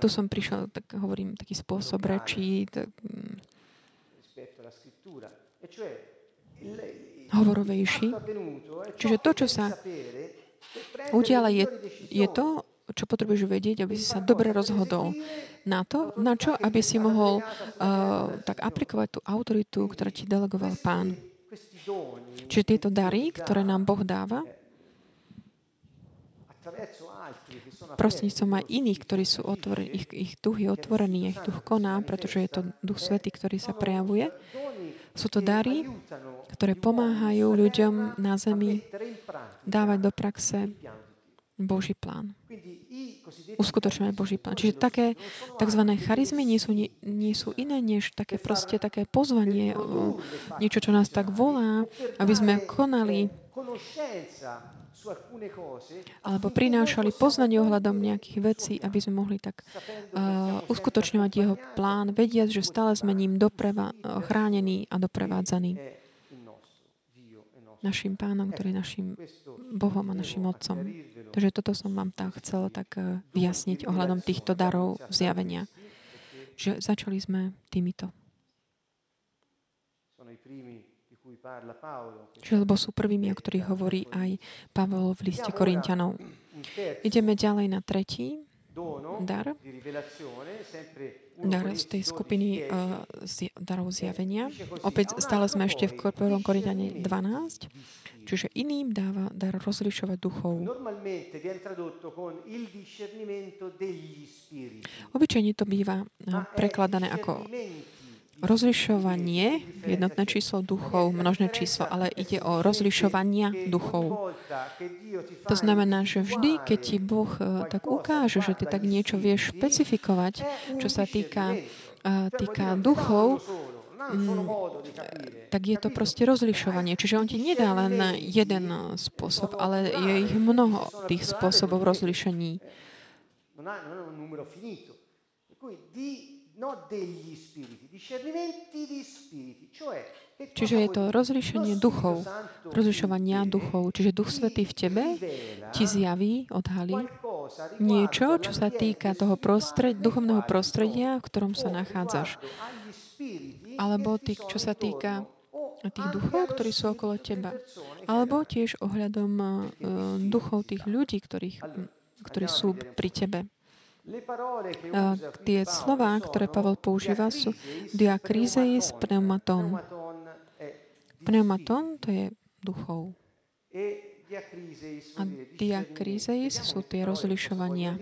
Tu som prišiel, tak hovorím, taký spôsob rečí, hovorovejší. Čiže to, čo sa udiala, je to, čo potrebuješ vedieť, aby si sa dobre rozhodol na to, na čo, aby si mohol tak aplikovať tú autoritu, ktorú ti delegoval Pán. Čiže tieto dary, ktoré nám Boh dáva, prostredníctvom aj iných, ktorí sú otvorení, ich duch je otvorený, ich duch koná, pretože je to Duch Svätý, ktorý sa prejavuje. Sú to dary, ktoré pomáhajú ľuďom na zemi dávať do praxe Boží plán. Uskutočňovať Boží plán. Čiže také tzv. Charizmy nie sú iné než také proste také pozvanie, niečo, čo nás tak volá, aby sme konali alebo prinášali poznanie ohľadom nejakých vecí, aby sme mohli tak uskutočňovať jeho plán, vediať, že stále sme ním chránení a doprevádzaní našim Pánom, ktorý je našim Bohom a našim Otcom. Takže toto som vám tak chcela tak vyjasniť ohľadom týchto darov zjavenia. Že začali sme týmito. Čiže lebo sú prvými, o ktorých hovorí aj Pavel v liste Korinťanov. Ideme ďalej na tretí dar. Dar z tej skupiny darov zjavenia. Opäť stále sme ešte v Korinťane 12. Čiže iným dáva dar rozlišovať duchov. Obyčajne to býva prekladané ako rozlišovanie, jednotné číslo duchov, množné číslo, ale ide o rozlišovania duchov. To znamená, že vždy, keď ti Boh tak ukáže, že ty tak niečo vieš špecifikovať, čo sa týka duchov, tak je to proste rozlišovanie. Čiže on ti nedá len jeden spôsob, ale je ich mnoho tých spôsobov rozlišení. Čiže je to rozlišenie duchov, rozlišovania duchov. Čiže Duch Svätý v tebe ti zjaví, odhalí niečo, čo sa týka toho duchovného prostredia, v ktorom sa nachádzaš. Alebo čo sa týka tých duchov, ktorí sú okolo teba. Alebo tiež ohľadom duchov tých ľudí, ktorí sú pri tebe. Tie slová, ktoré Pavel používa, sú diakrizeis pneumaton. Pneumaton, to je duchov. A diakrízeis sú tie rozlišovania.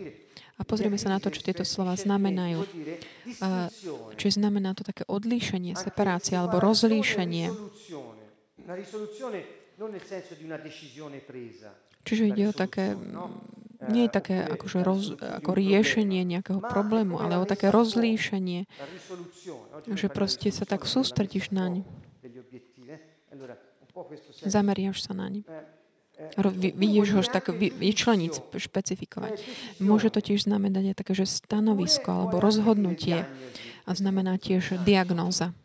A pozrieme sa na to, čo tieto slova znamenajú. Čo znamená to také odlíšenie, separácia alebo rozlíšenie. Čiže ide o také, nie je také akože ako riešenie nejakého problému, ale o také rozlíšenie, že proste sa tak sústredíš naň. Zameriaš sa naň. Vidíš ho tak vyčleniť, špecifikovať. Môže to tiež znamenať také, že stanovisko alebo rozhodnutie a znamená tiež diagnóza.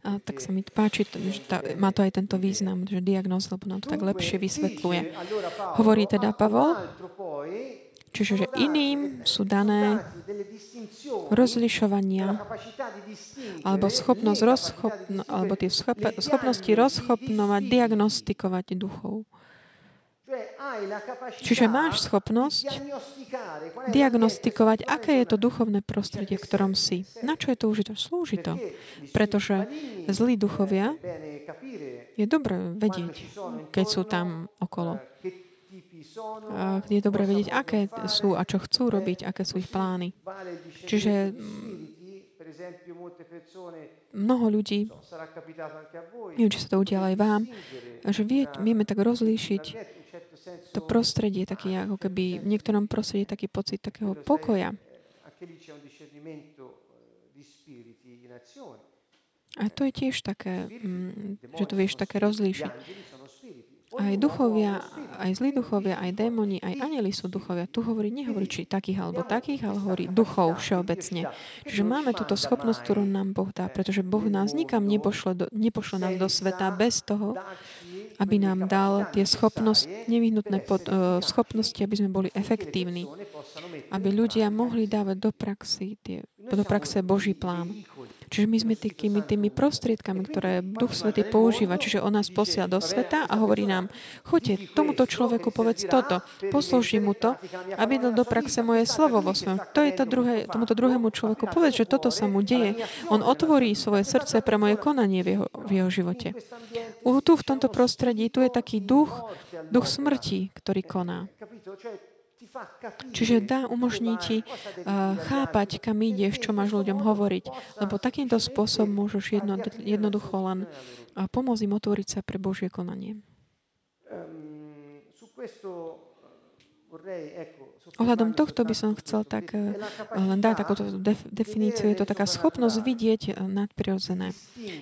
A tak sa mi páči, že má to aj tento význam, že diagnóz, lebo nám to tak lepšie vysvetľuje. Hovorí teda Pavol, čiže že iným sú dané rozlišovania alebo schopnosť alebo tie schopnosti rozschopnovať, diagnostikovať duchov. Čiže máš schopnosť diagnostikovať, aké je to duchovné prostredie, v ktorom si. Na čo je to užitočné? Slúži to. Pretože zlí duchovia je dobré vedieť, keď sú tam okolo. Je dobré vedieť, aké sú a čo chcú robiť, aké sú ich plány. Čiže mnoho ľudí, neviem, či sa to udialo aj vám, že vieme tak rozlíšiť to prostredie, taký, ako keby v niektorom prostredí taký pocit takého pokoja. A to je tiež také, že to vieš také rozlíšiť. Aj duchovia, aj zlí duchovia, aj démoni, aj anjeli sú duchovia. Tu hovorí, nehovorí či takých alebo takých, ale hovorí duchov všeobecne. Čiže máme túto schopnosť, ktorú nám Boh dá, pretože Boh nás nikam nepošle nás do sveta bez toho, aby nám dal tie schopnosť, nevyhnutné schopnosti, aby sme boli efektívni. Aby ľudia mohli dávať do praxe Boží plán. Čiže my sme tými prostriedkami, ktoré Duch Svätý používa. Čiže on nás posiela do sveta a hovorí nám, choďte, tomuto človeku povedz toto, poslúži mu to, aby dal do praxe moje slovo vo svojom. To je to tomuto druhému človeku povedz, že toto sa mu deje. On otvorí svoje srdce pre moje konanie v jeho živote. Tu v tomto prostredí, tu je taký duch smrti, ktorý koná. Čiže umožní ti chápať, kam ideš, čo máš ľuďom hovoriť. Lebo takýmto spôsobom môžeš jednoducho len pomôcť im otvoriť sa pre Božie konanie. Ohľadom tohto by som chcel tak len dať takúto definíciu. Je to taká schopnosť vidieť nadprirodzené.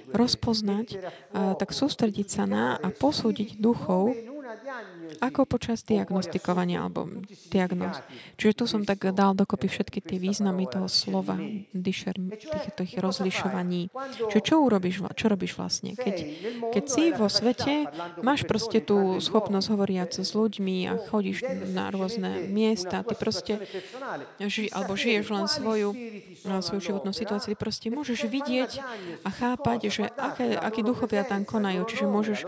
Rozpoznať, tak sústrediť sa na a posúdiť duchov, ako počas diagnostikovania alebo diagnóz. Čiže tu som tak dal dokopy všetky tie významy toho slova, tých rozlišovaní. Čiže čo robíš vlastne? Keď si vo svete, máš proste tú schopnosť hovoriať s ľuďmi a chodíš na rôzne miesta, ty proste žiješ len svoju životnú situáciu, ty proste môžeš vidieť a chápať, že akí duchovia tam konajú. Čiže môžeš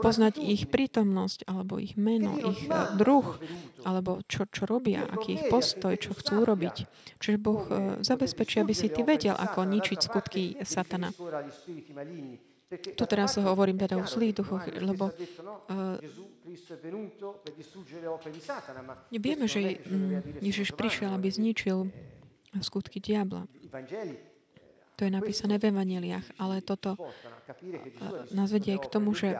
poznať ich prítomnosť, alebo ich meno, ich druh, alebo čo robia, aký ich postoj, čo chcú robiť. Čiže Boh zabezpečí, aby si ty vedel, ako ničiť skutky satana. Tu teraz hovorím teda o zlých duchoch, lebo vieme, že Ježiš prišiel, aby zničil skutky diabla. To je napísané v evanjeliách, ale toto nás vedie k tomu, že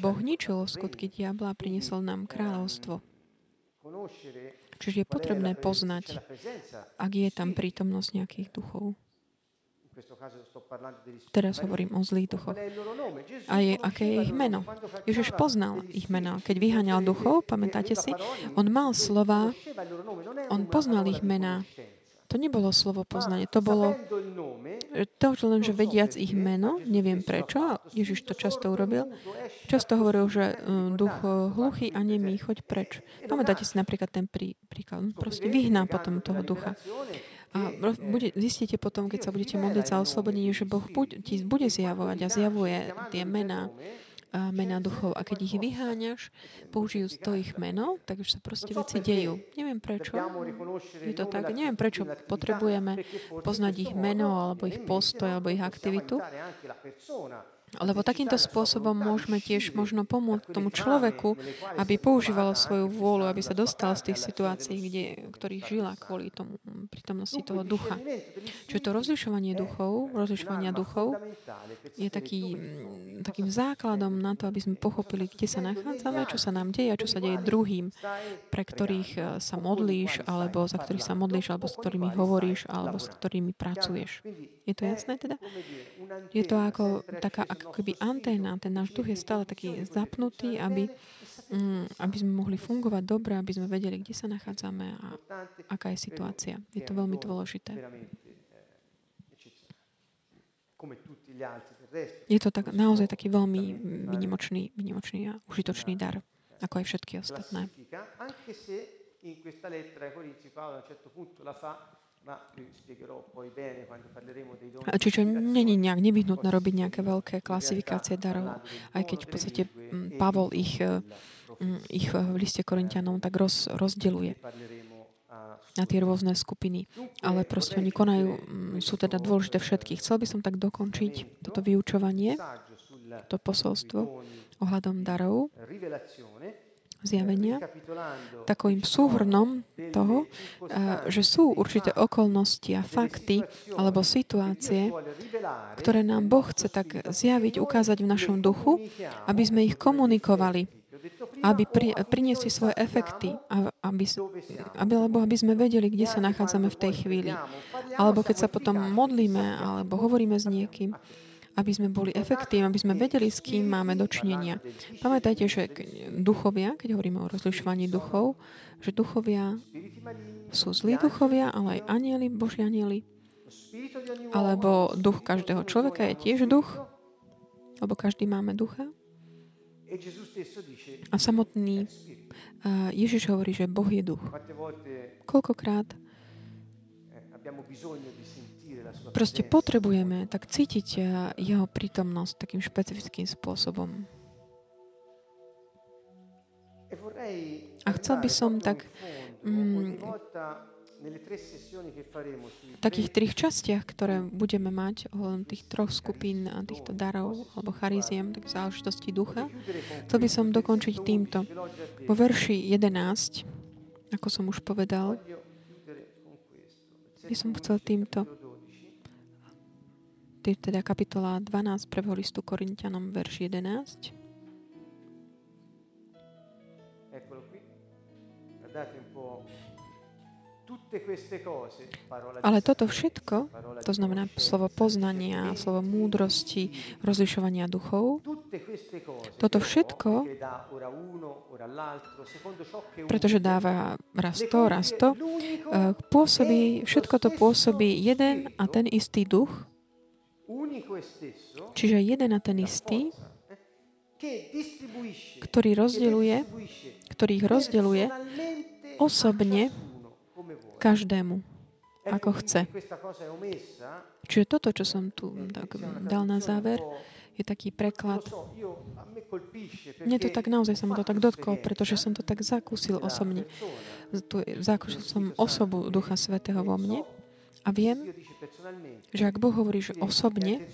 Boh ničil skutky diabla a priniesol nám kráľovstvo. Čiže je potrebné poznať, ak je tam prítomnosť nejakých duchov. Teraz hovorím o zlých duchoch. Aké je ich meno? Ježiš poznal ich meno. Keď vyháňal duchov, pamätáte si, on mal slova, on poznal ich mená. To nebolo slovo poznanie, to bolo to, že lenže vediac ich meno, neviem prečo, Ježiš to často urobil, často hovoril, že duch hluchý a nemý, choď preč. Pamätáte si napríklad ten príklad, proste vyhná potom toho ducha. A zistíte potom, keď sa budete modliť za oslobodenie, že Boh ti bude zjavovať a zjavuje tie mená duchov. A keď ich vyháňaš, použijú to ich meno, tak už sa proste veci dejú. Neviem prečo. Je to tak. Neviem prečo potrebujeme poznať ich meno, alebo ich postoj, alebo ich aktivitu. Lebo takýmto spôsobom môžeme tiež možno pomôcť tomu človeku, aby používal svoju vôľu, aby sa dostal z tých situácií, ktorých žila kvôli tomu prítomnosti toho ducha. Čiže to rozlišovanie duchov je takým základom na to, aby sme pochopili, kde sa nachádzame, čo sa nám deje a čo sa deje druhým, pre ktorých sa modlíš, alebo za ktorých sa modlíš, alebo s ktorými hovoríš, alebo s ktorými pracuješ. Je to jasné teda? Je to ako taká akoby anténa, ten náš duch je stále taký zapnutý, aby sme mohli fungovať dobre, aby sme vedeli, kde sa nachádzame a aká je situácia. Je to veľmi dôležité. Je to tak, naozaj taký veľmi výnimočný a užitočný dar, ako aj všetky ostatné. Čiže není nejak nevyhnutné robiť nejaké veľké klasifikácie darov, aj keď v podstate Pavel ich v liste Korinťanom tak rozdeľuje na tie rôzne skupiny. Ale proste oni konajú, sú teda dôležité všetky. Chcel by som tak dokončiť toto vyučovanie, to posolstvo ohľadom darov, zjavenia, takým súhrnom toho, že sú určité okolnosti a fakty alebo situácie, ktoré nám Boh chce tak zjaviť, ukázať v našom duchu, aby sme ich komunikovali, aby priniesli svoje efekty, aby sme vedeli, kde sa nachádzame v tej chvíli. Alebo keď sa potom modlíme, alebo hovoríme s niekým, aby sme boli efektívni, aby sme vedeli, s kým máme dočinenia. Pamätajte, že duchovia, keď hovoríme o rozlišovaní duchov, že duchovia sú zlí duchovia, ale aj anjeli, Boží anjeli, alebo duch každého človeka je tiež duch, alebo každý máme ducha. A samotný Ježiš hovorí, že Boh je duch. Koľkokrát proste potrebujeme tak cítiť jeho prítomnosť takým špecifickým spôsobom. A chcel by som tak v takých 3 častiach, ktoré budeme mať ohľadom tých 3 skupín a týchto darov alebo chariziem, tak v záležitosti ducha, chcel by som dokončiť týmto. Po verši 11, ako som už povedal, by som chcel týmto, teda kapitola 12, prvého listu Korinťanom, verš 11. Ale toto všetko, to znamená slovo poznania, slovo múdrosti, rozlišovania duchov, toto všetko, pretože dáva raz to, všetko to pôsobí jeden a ten istý duch, čiže jeden a ten istý, ktorý ich rozdeľuje osobne každému, ako chce. Čiže toto, čo som tu tak dal na záver, je taký preklad. Mne to tak naozaj sa ma to tak dotklo, pretože som to tak zakúsil osobne. Zakúsil som osobu Ducha Svätého vo mne. A viem, že ak Boh hovorí, že osobne,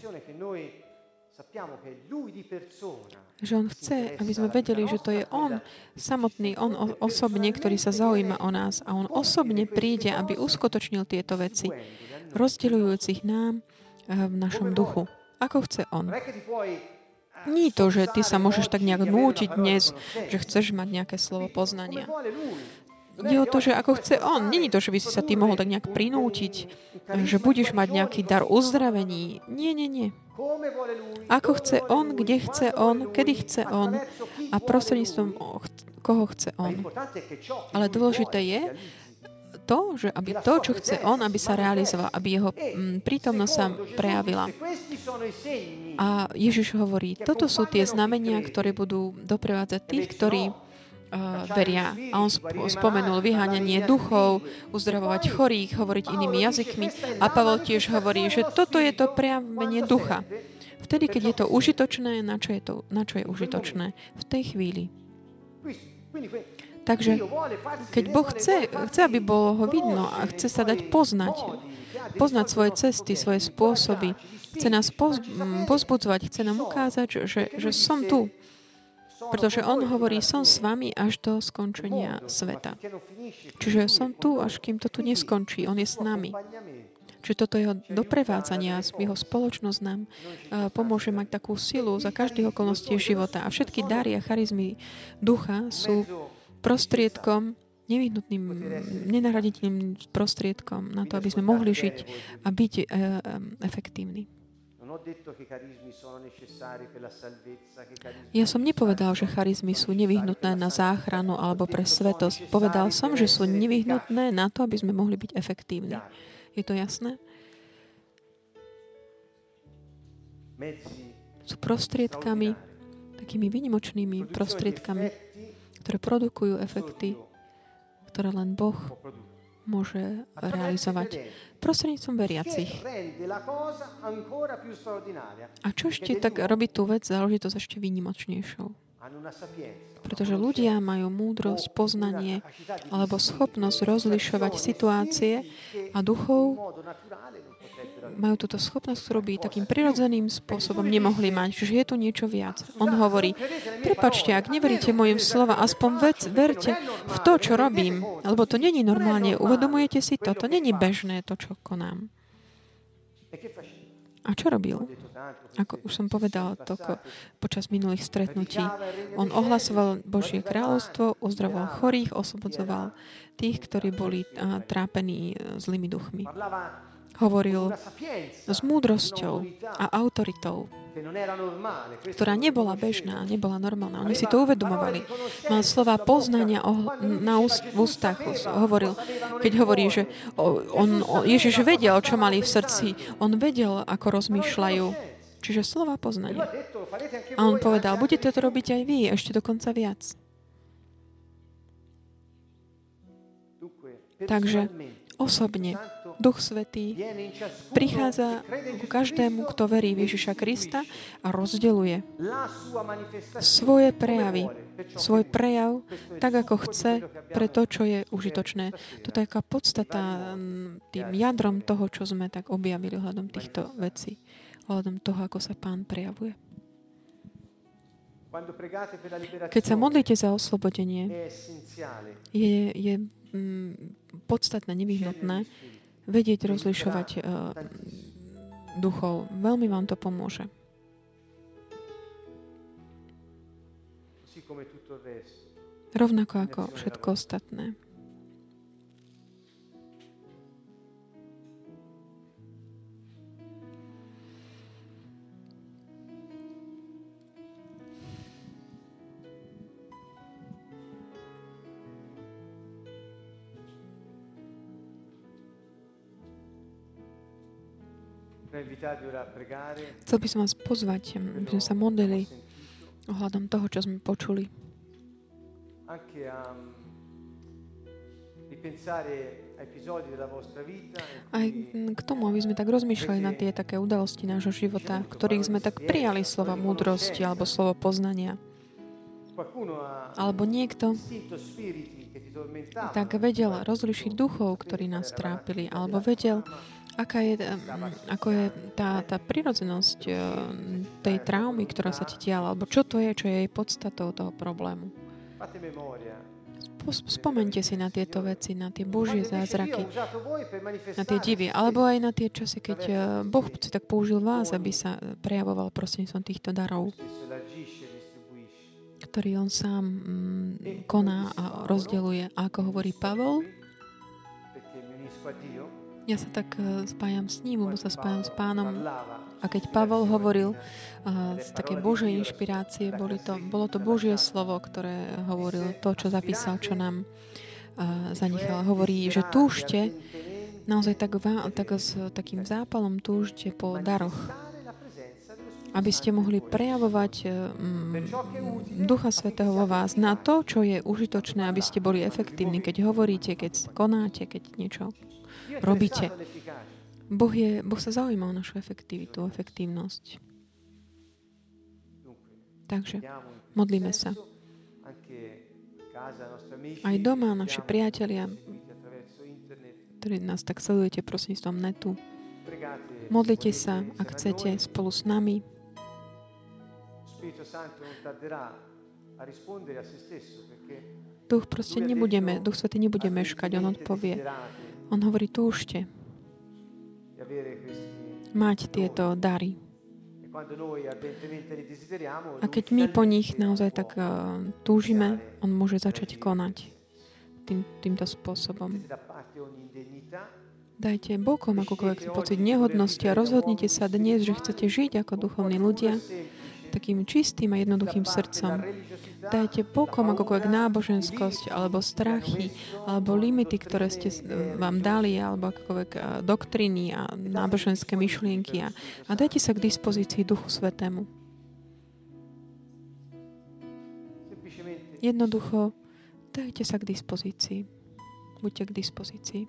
že On chce, aby sme vedeli, že to je On samotný, On osobne, ktorý sa zaujíma o nás. A On osobne príde, aby uskutočnil tieto veci, rozdeľujúcich nám v našom duchu. Ako chce On. Nie to, že ty sa môžeš tak nejak nútiť dnes, že chceš mať nejaké slovo poznania. Je o to, že ako chce on. Není to, že by si sa ty mohol tak nejak prinútiť, že budeš mať nejaký dar uzdravení. Nie. Ako chce on, kde chce on, kedy chce on a prostredníctvom koho chce on. Ale dôležité je to, že aby to, čo chce on, aby sa realizoval, aby jeho prítomnosť sa prejavila. A Ježiš hovorí, toto sú tie znamenia, ktoré budú doprevádzať tých, ktorí veria. A on spomenul vyháňanie duchov, uzdravovať chorých, hovoriť inými jazykmi. A Pavel tiež hovorí, že toto je to prejavenie ducha. Vtedy, keď je to užitočné, na čo je užitočné? V tej chvíli. Takže, keď Boh chce, aby bolo ho vidno a chce sa dať poznať, poznať svoje cesty, svoje spôsoby. Chce nás pozbudzovať, chce nám ukázať, že som tu. Pretože on hovorí, som s vami až do skončenia sveta. Čiže som tu, až kým to tu neskončí. On je s nami. Čiže toto jeho doprevádzanie a jeho spoločnosť nám pomôže mať takú silu za každých okolností života. A všetky dary a charizmy ducha sú prostriedkom, nevyhnutným, nenahraditeľným prostriedkom na to, aby sme mohli žiť a byť efektívni. Ja som nepovedal, že charizmy sú nevyhnutné na záchranu alebo pre svetosť. Povedal som, že sú nevyhnutné na to, aby sme mohli byť efektívni. Je to jasné? Sú prostriedkami, takými výnimočnými prostriedkami, ktoré produkujú efekty, ktoré len Boh môže realizovať prostredníctvom veriacich. A čo ešte tak robí tú vec, záležitosť ešte výnimočnejšou? Pretože ľudia majú múdrosť, poznanie alebo schopnosť rozlišovať situácie a duchov. Majú túto schopnosť, ktorú by takým prirodzeným spôsobom nemohli mať. Čiže je tu niečo viac. On hovorí, prepáčte, ak neveríte mojim slova, aspoň verte v to, čo robím. Lebo to není normálne. Uvedomujete si to? To není bežné, to, čo konám. A čo robil? Ako už som povedal počas minulých stretnutí, on ohlasoval Božie kráľovstvo, uzdravoval chorých, oslobodzoval tých, ktorí boli trápení zlými duchmi. Hovoril s múdrosťou a autoritou, ktorá nebola bežná, nebola normálna. Oni si to uvedomovali. Mal slova poznania v ústach. Hovoril, keď hovorí, že Ježiš vedel, čo mali v srdci. On vedel, ako rozmýšľajú. Čiže slova poznania. A on povedal, budete to robiť aj vy, ešte dokonca viac. Takže osobne Duch Svätý prichádza ku každému, kto verí v Ježiša Krista a rozdeľuje svoje prejavy, svoj prejav tak, ako chce pre to, čo je užitočné. Toto je taká podstata tým jadrom toho, čo sme tak objavili ohľadom týchto vecí, ohľadom toho, ako sa Pán prejavuje. Keď sa modlíte za oslobodenie, je podstatné, nevyhnutné vedieť rozlišovať duchov. Veľmi vám to pomôže. Rovnako ako všetko ostatné. Chcel by som vás pozvať, aby sme sa modlili ohľadom toho, čo sme počuli. Aj k tomu, aby sme tak rozmýšľali na tie také udalosti nášho života, v ktorých sme tak prijali slovo múdrosti alebo slovo poznania. Alebo niekto tak vedel rozlišiť duchov, ktorí nás trápili, alebo vedel, ako je tá prirodzenosť tej traumy, ktorá sa ti diala, alebo čo je jej podstatou toho problému. Spomeňte si na tieto veci, na tie Božie zázraky, na tie divy, alebo aj na tie časy, keď Boh si tak použil vás, aby sa prejavoval prostredníctvom týchto darov, ktorý on sám koná a rozdeľuje. A ako hovorí Pavel, ja sa tak spájam s ním, lebo sa spájam s Pánom. A keď Pavel hovoril z také Božej inšpirácie, bolo to Božie slovo, ktoré hovoril to, čo zapísal, čo nám zanechal. Hovorí, že túžte, naozaj tak s takým zápalom túžte po daroch, aby ste mohli prejavovať Ducha Svätého vo vás na to, čo je užitočné, aby ste boli efektívni, keď hovoríte, keď konáte, keď niečo robíte. Boh sa zaujíma o našu efektivitu, efektívnosť. Takže modlíme sa. Aj doma naši priatelia ktorí nás tak sledujete prostredníctvom netu. Modlite sa, ak chcete, spolu s nami. Duch Svätý nebude meškať, on odpovie. On hovorí, túžte mať tieto dary. A keď my po nich naozaj tak túžime, on môže začať konať týmto spôsobom. Dajte bokom akúkoľvek pocit nehodnosti a rozhodnite sa dnes, že chcete žiť ako duchovní ľudia takým čistým a jednoduchým srdcom. Dajte bokom akúkoľvek náboženskosť alebo strachy alebo limity, ktoré ste vám dali, alebo akúkoľvek doktriny a náboženské myšlienky a dajte sa k dispozícii Duchu Svätému. Jednoducho dajte sa k dispozícii. Buďte k dispozícii.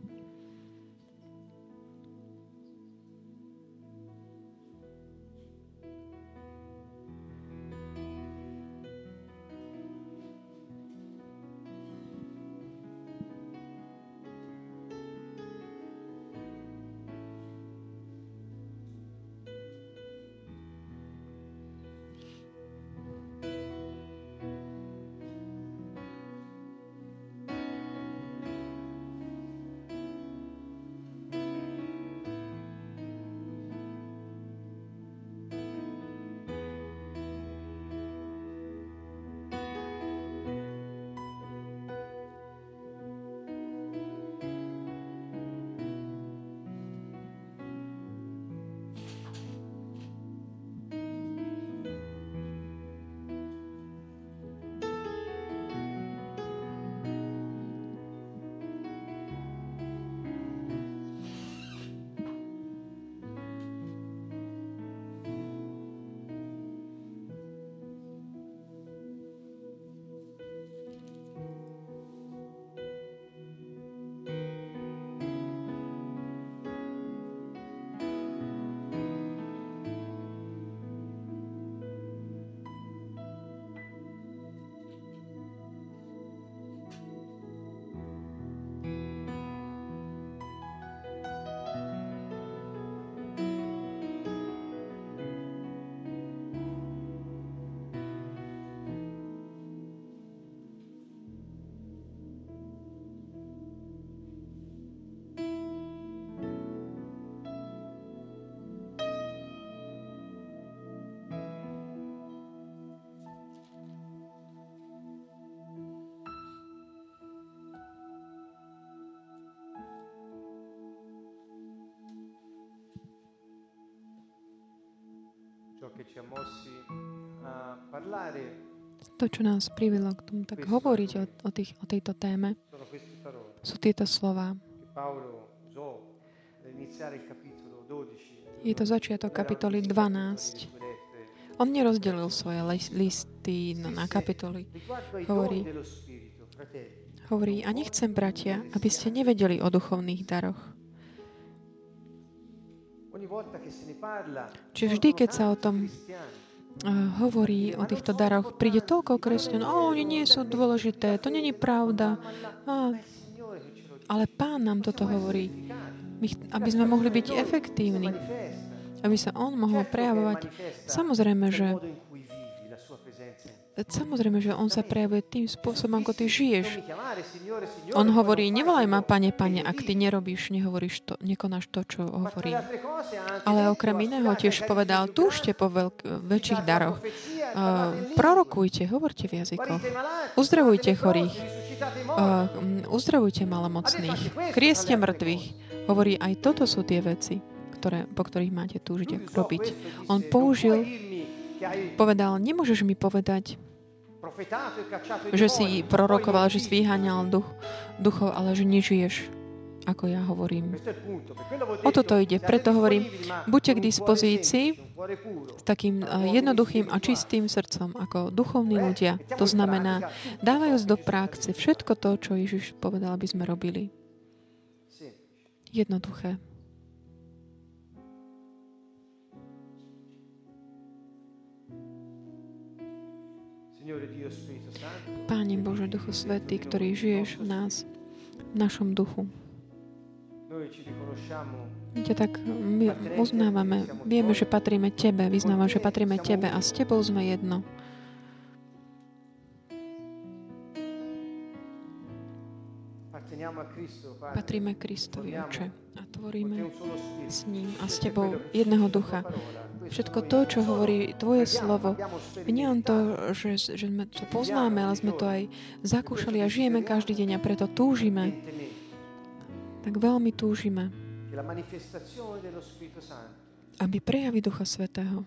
To, čo nás privilo k tomu, tak hovoriť o tejto téme, sú tieto slová. Je to začiatok kapitoly 12. On nerozdelil svoje listy na kapitoly. Hovorí, a nechcem, bratia, aby ste nevedeli o duchovných daroch. Čiže vždy, keď sa o tom hovorí, o týchto daroch, príde toľko kresťanov, oni nie sú dôležité, to nie je pravda. Ale Pán nám toto hovorí, aby sme mohli byť efektívni, aby sa On mohol prejavovať. Samozrejme, že On sa prejavuje tým spôsobom, ako ty žiješ. On hovorí, nevolaj ma, Pane, Pane, ak ty nekonáš to, čo hovorím. Ale okrem iného tiež povedal, túžte po väčších daroch. Prorokujte, hovorte v jazykoch. Uzdravujte chorých. Uzdravujte malomocných. Krieste mŕtvych. Hovorí, aj toto sú tie veci, po ktorých máte túžiť robiť. On povedal, nemôžeš mi povedať, že si prorokoval, že si vyháňal duchov, ale že nežiješ, ako ja hovorím. O toto ide. Preto hovorím, buďte k dispozícii s takým jednoduchým a čistým srdcom, ako duchovní ľudia. To znamená, dávajúc do praxe všetko to, čo Ježiš povedal, aby sme robili. Jednoduché. Páne Bože, Duchu Svätý, ktorý žiješ v nás, v našom duchu. My uznávame, vieme, že patríme Tebe, vyznávam, že patríme Tebe a s Tebou sme jedno. Patríme Kristovi, Oče, a tvoríme s ním a s Tebou jedného ducha. Všetko to, čo hovorí Tvoje slovo, nie len to, že sme to poznáme, ale sme to aj zakúšali a žijeme každý deň a preto túžime. Tak veľmi túžime, aby prejavy Ducha Svätého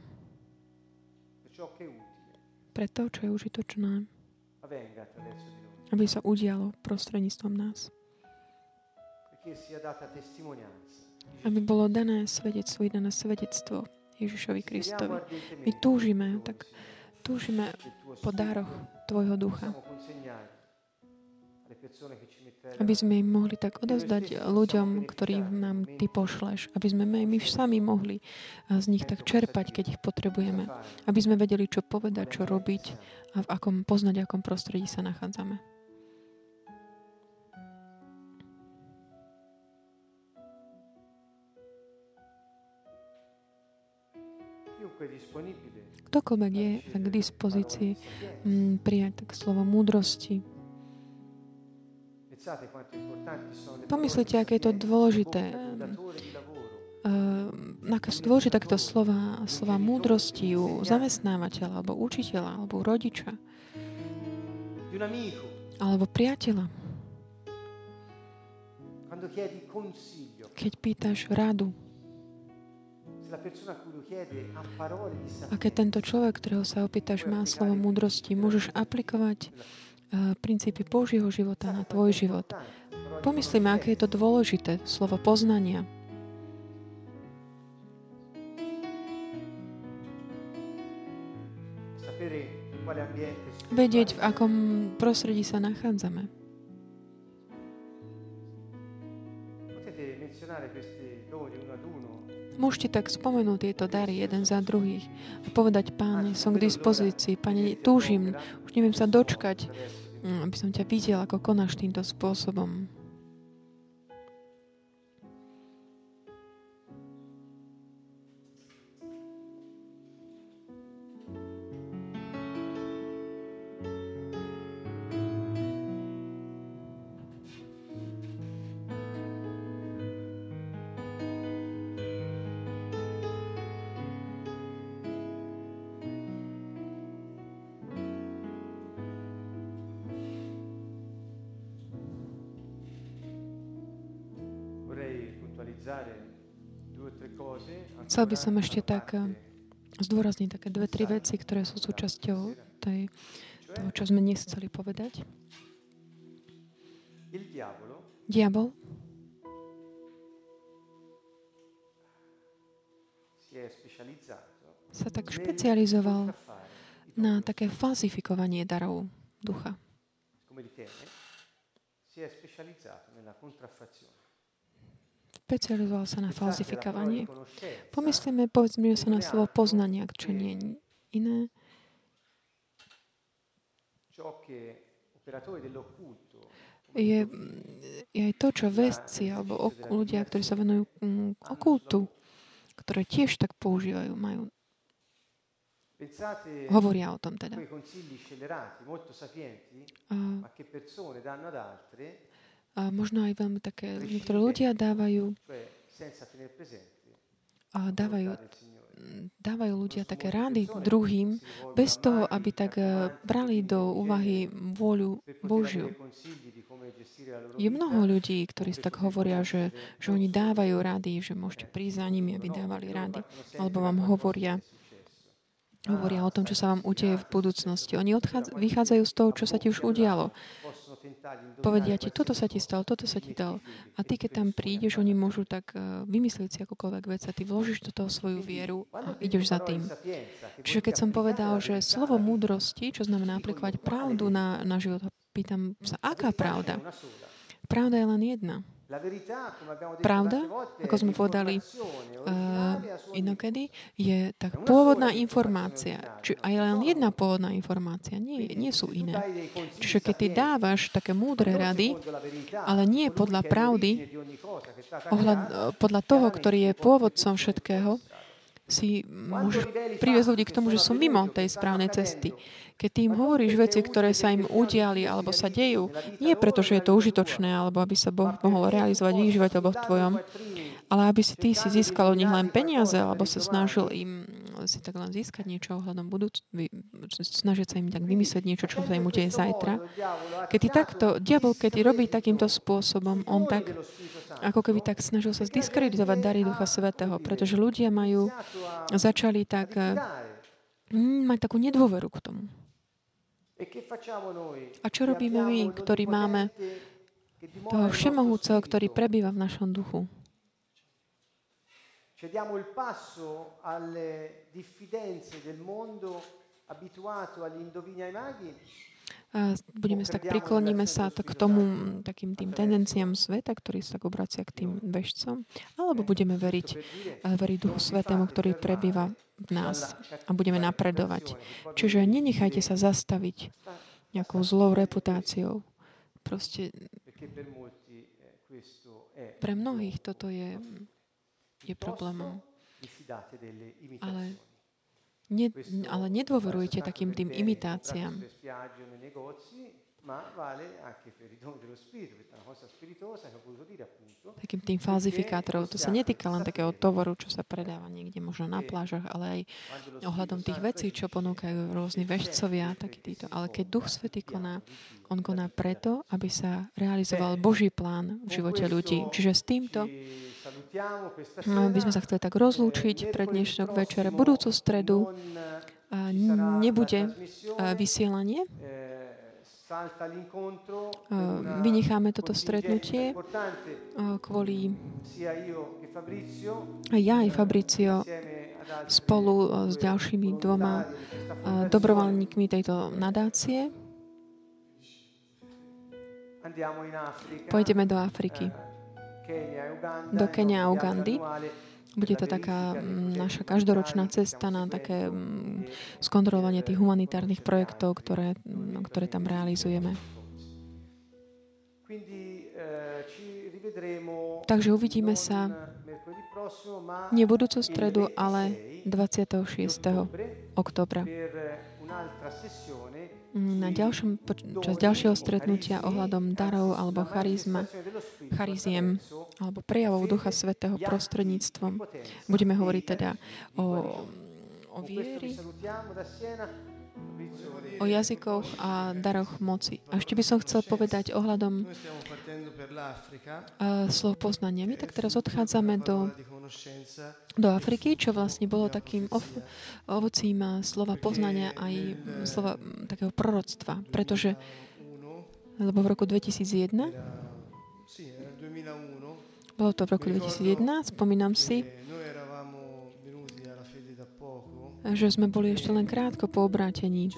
pre to, čo je užitočné, aby sa udialo prostredníctvom nás. Aby bolo dané svedectvo, dané svedectvo Ježišovi Kristovi. My túžime po dároch Tvojho ducha. Aby sme im mohli tak odovzdať ľuďom, ktorým nám Ty pošleš. Aby sme my sami mohli z nich tak čerpať, keď ich potrebujeme. Aby sme vedeli, čo povedať, čo robiť a poznať, v akom prostredí sa nachádzame. Ktokoľvek je k dispozícii prijať tak slovo múdrosti. Pomyslite, aké je to dôležité. Aké sú dôležité takto slova múdrosti u zamestnávateľa, alebo učiteľa, alebo rodiča, alebo priateľa. Keď pýtaš radu, a keď tento človek, ktorého sa opýtaš, má slovo múdrosti, môžeš aplikovať princípy Božieho života na tvoj život. Pomyslíme, aké je to dôležité slovo poznania. Vedieť, v akom prostredí sa nachádzame. Môžete tak spomenúť tieto dary jeden za druhých a povedať: Páne, som k dispozícii, Pane, túžim, už neviem sa dočkať, aby som ťa videl, ako konáš týmto spôsobom. Chcel by som ešte tak zdôrazniť také 2-3 veci, ktoré sú súčasťou toho, čo sme dnes chceli povedať. Diabol sa tak špecializoval na také falzifikovanie darov ducha. Specializoval sa na falzifikovanie. Povedzme sa na slovo poznania, čo nie je iné. Je aj to, čo vedci alebo ľudia, ktorí sa venujú okultu, ktoré tiež tak používajú, majú. Hovoria o tom teda. A možno aj veľmi také, niektoré ľudia dávajú ľudia také rady druhým, bez toho, aby tak brali do úvahy vôľu Božiu. Je mnoho ľudí, ktorí tak hovoria, že oni dávajú rady, že môžete prísť za nimi, aby dávali rady. Alebo vám hovoria o tom, čo sa vám udeje v budúcnosti. Oni vychádzajú z toho, čo sa ti už udialo. Povedia ti, toto sa ti stalo, toto sa ti dalo. A ty, keď tam prídeš, oni môžu tak vymyslieť si akokoľvek vec a ty vložíš do toho svoju vieru a ideš za tým. Čiže keď som povedal, že slovo múdrosti, čo znamená aplikovať pravdu na život, pýtam sa, aká pravda? Pravda je len jedna. Pravda, ako sme povedali inokedy, je tá pôvodná informácia. Čiže aj len jedna pôvodná informácia, nie sú iné. Čiže keď ty dávaš také múdre rady, ale nie podľa pravdy, podľa toho, ktorý je pôvodcom všetkého, si môžeš priviesť ľudí k tomu, že sú mimo tej správnej cesty. Keď ty im hovoríš veci, ktoré sa im udiali alebo sa dejú, nie preto, že je to užitočné, alebo aby sa Boh mohol realizovať, vyžívať alebo v tvojom, ale aby si ty si získal od nich len peniaze, alebo sa snažil im si tak len získať niečo ohľadom snažiť sa im tak vymyslieť niečo, čo sa im udeje zajtra. Keď ty takto, diabol, keď ty robí takýmto spôsobom, on tak ako keby tak snažil sa zdiskreditovať dary Ducha Svätého, pretože ľudia začali tak mať takú nedôveru k tomu. A čo robíme my, ktorí máme toho všemohúceho, ktorý prebýva v našom duchu? Prikloníme sa k tomu takým tým tendenciám sveta, ktorí sa tak obracia k tým bežcom, alebo budeme veriť Duchu Svätému, ktorý prebýva v nás a budeme napredovať. Čiže nenechajte sa zastaviť nejakou zlou reputáciou. Proste pre mnohých toto je problémom. Ale nedôverujte takým tým imitáciám. Takým tým falzifikátorov. To sa netýka len takého tovaru, čo sa predáva niekde možno na plážach, ale aj ohľadom tých vecí, čo ponúkajú rôzni veštcovia, takí títo. Ale keď Duch Svätý koná, on koná preto, aby sa realizoval Boží plán v živote ľudí. Čiže s týmto by sme sa chceli tak rozlúčiť pre dnešnok večer. Budúcu stredu nebude vysielanie. Vynecháme toto stretnutie kvôli ja aj Fabricio spolu s ďalšími dvoma dobrovoľníkmi tejto nadácie. Pôjdeme do Afriky. Do Kenia a Ugandy. Bude to taká naša každoročná cesta na také skontrolovanie tých humanitárnych projektov, ktoré tam realizujeme. Takže uvidíme sa nie budúcu stredu, ale 26. oktobra na čas ďalšieho stretnutia ohľadom darov alebo chariziem alebo prejavov Ducha Svätého prostredníctvom. Budeme hovoriť teda o vieri, o jazykoch a daroch moci. A ešte by som chcel povedať ohľadom slov poznania. My tak teraz odchádzame do Afriky, čo vlastne bolo takým ovocím slova poznania aj slova takého proroctva, pretože lebo v roku 2001 bolo to v roku 2001, spomínam si, že sme boli ešte len krátko po obrátení.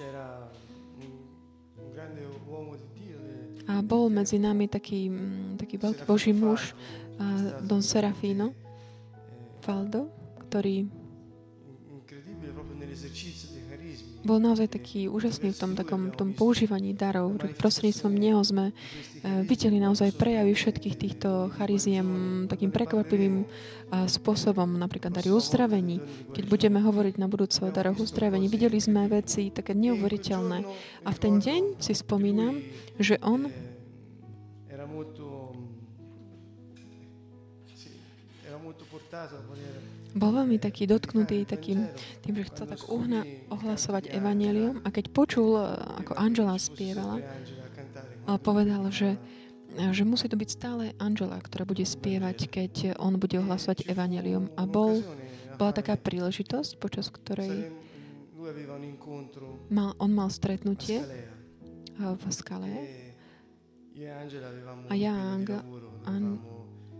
A bol medzi nami taký veľký Boží muž, Don Serafino Faldo, ktorý bol naozaj taký úžasný v tom používaní darov. Prostredníctvom neho sme videli naozaj prejavy všetkých týchto chariziem takým prekvapivým spôsobom, napríklad dary uzdravení. Keď budeme hovoriť na budúce o daroch uzdravení, videli sme veci také neuveriteľné. A v ten deň si spomínam, že on bol veľmi taký dotknutý tým, že chcel tak ohlasovať evanjelium, a keď počul, ako Anjela spievala, povedal, že musí to byť stále Anjela, ktorá bude spievať, keď on bude ohlasovať evanjelium. A bola taká príležitosť, počas ktorej on mal stretnutie v Skale a ja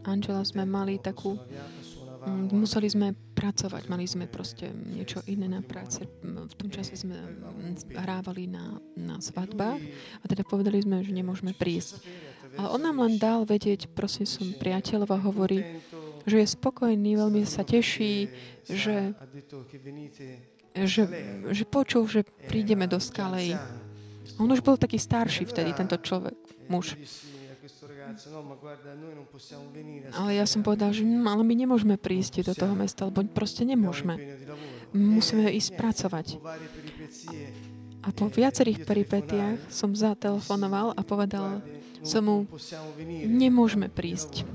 Anjela sme mali takú museli sme pracovať, mali sme proste niečo iné na práce. V tom čase sme hrávali na svadbách a teda povedali sme, že nemôžeme prísť. Ale on nám len dal vedieť, prosím som priateľov, a hovorí, že je spokojný, veľmi sa teší, že počul, že prídeme do Skalei. On už bol taký starší vtedy, tento človek, muž. Ale ja som povedal, že ale my nemôžeme prísť do toho mesta, lebo proste nemôžeme. Musíme ísť pracovať. A po viacerých peripetiách som zatelefonoval a povedal som mu, nemôžeme prísť.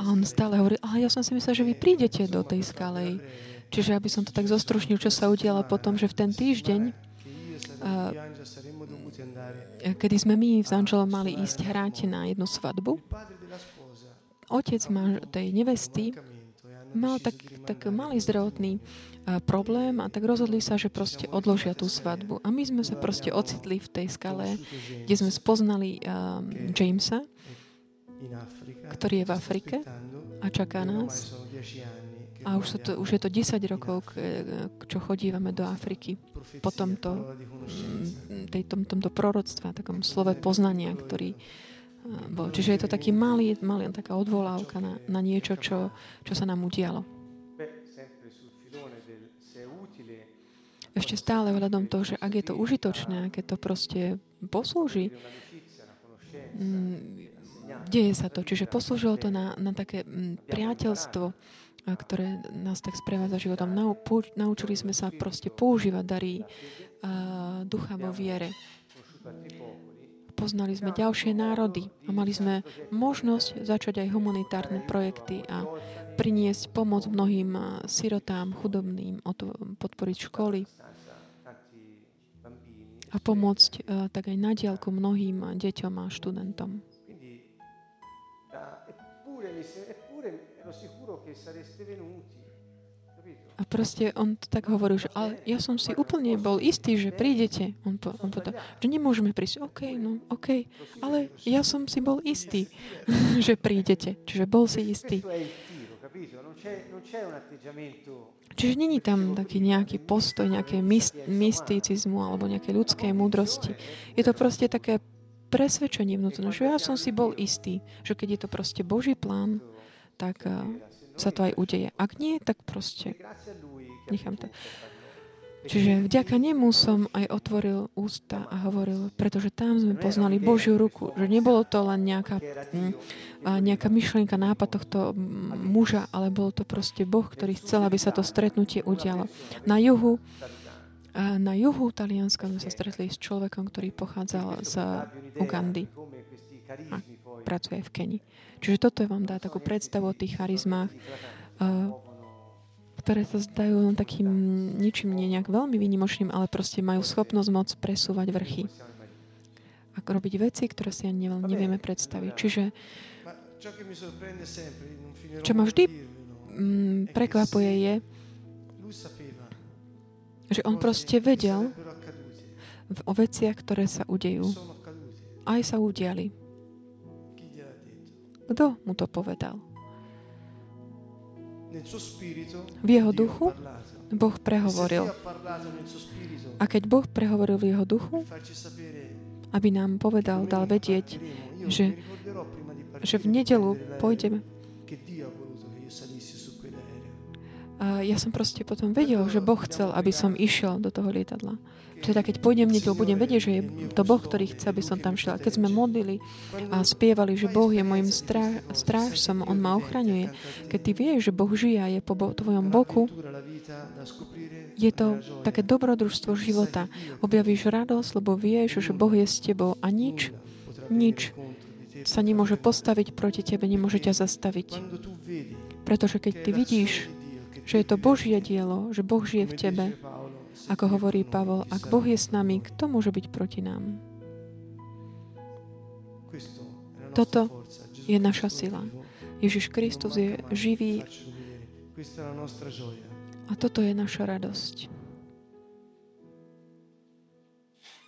A on stále hovoril, ale ja som si myslel, že vy prídete do tej Skalei. Čiže aby som to tak zostrušnil, čo sa udialo potom, že v ten týždeň, kedy sme my s Angelom mali ísť hráť na jednu svadbu. Otec tej nevesty mal tak malý zdravotný problém a tak rozhodli sa, že proste odložia tú svadbu. A my sme sa proste ocitli v tej Skale, kde sme spoznali Jamesa, ktorý je v Afrike a čaká nás. A už je to 10 rokov, čo chodívame do Afriky po tomto proroctve, takom slove poznania, ktorý bol. Čiže je to taký malý taká odvolávka na niečo, čo sa nám udialo. Ešte stále hľadom toho, že ak je to užitočné, ak je to proste poslúži, deje sa to. Čiže poslúžilo to na také priateľstvo, ktoré nás tak sprevádza životom. Naučili sme sa proste používať dary ducha vo viere. Poznali sme ďalšie národy a mali sme možnosť začať aj humanitárne projekty a priniesť pomoc mnohým sirotám, chudobným, podporiť školy a pomôcť tak aj na diaľku mnohým deťom a študentom. A proste on tak hovoril, že ale ja som si úplne bol istý, že prídete. On povedal, že nemôžeme prísť. OK, ale ja som si bol istý, že prídete. Čiže bol si istý. Čiže není tam taký nejaký postoj, nejaké mysticizmu alebo nejaké ľudské múdrosti. Je to proste také presvedčenie vnútorné, že ja som si bol istý, že keď je to proste Boží plán, tak sa to aj udeje. Ak nie, tak proste nechám to. Čiže vďaka nemu som aj otvoril ústa a hovoril, pretože tam sme poznali Božiu ruku, že nebolo to len nejaká myšlienka, nápad tohto muža, ale bol to proste Boh, ktorý chcel, aby sa to stretnutie udialo. Na juhu Talianska sme sa stretli s človekom, ktorý pochádzal z Ugandy a pracuje v Kenii. Čiže toto vám dá takú predstavu o tých charizmách, ktoré sa zdajú takým ničím nie nejak veľmi výnimočným, ale proste majú schopnosť moc presúvať vrchy. A robiť veci, ktoré si ani nevieme predstaviť. Čiže čo ma vždy prekvapuje je, že on proste vedel o veciach, ktoré sa udejú. Aj sa udiali. Kto mu to povedal? V jeho duchu Boh prehovoril. A keď Boh prehovoril v jeho duchu, aby nám povedal, dal vedieť, že v nedeľu pôjdeme. A ja som proste potom vedel, že Boh chcel, aby som išiel do toho lietadla. Teda keď pôjdem niekde, budem vedieť, že je to Boh, ktorý chce, aby som tam šiel. Keď sme modlili a spievali, že Boh je môjim strážcom, On ma ochraňuje. Keď ty vieš, že Boh žije a je po tvojom boku, je to také dobrodružstvo života. Objavíš radosť, lebo vieš, že Boh je s tebou a nič sa nemôže postaviť proti tebe, nemôže ťa zastaviť. Pretože keď ty vidíš, že je to Božie dielo, že Boh žije v tebe. Ako hovorí Pavel, ak Boh je s nami, kto môže byť proti nám? Toto je naša sila. Ježiš Kristus je živý a toto je naša radosť.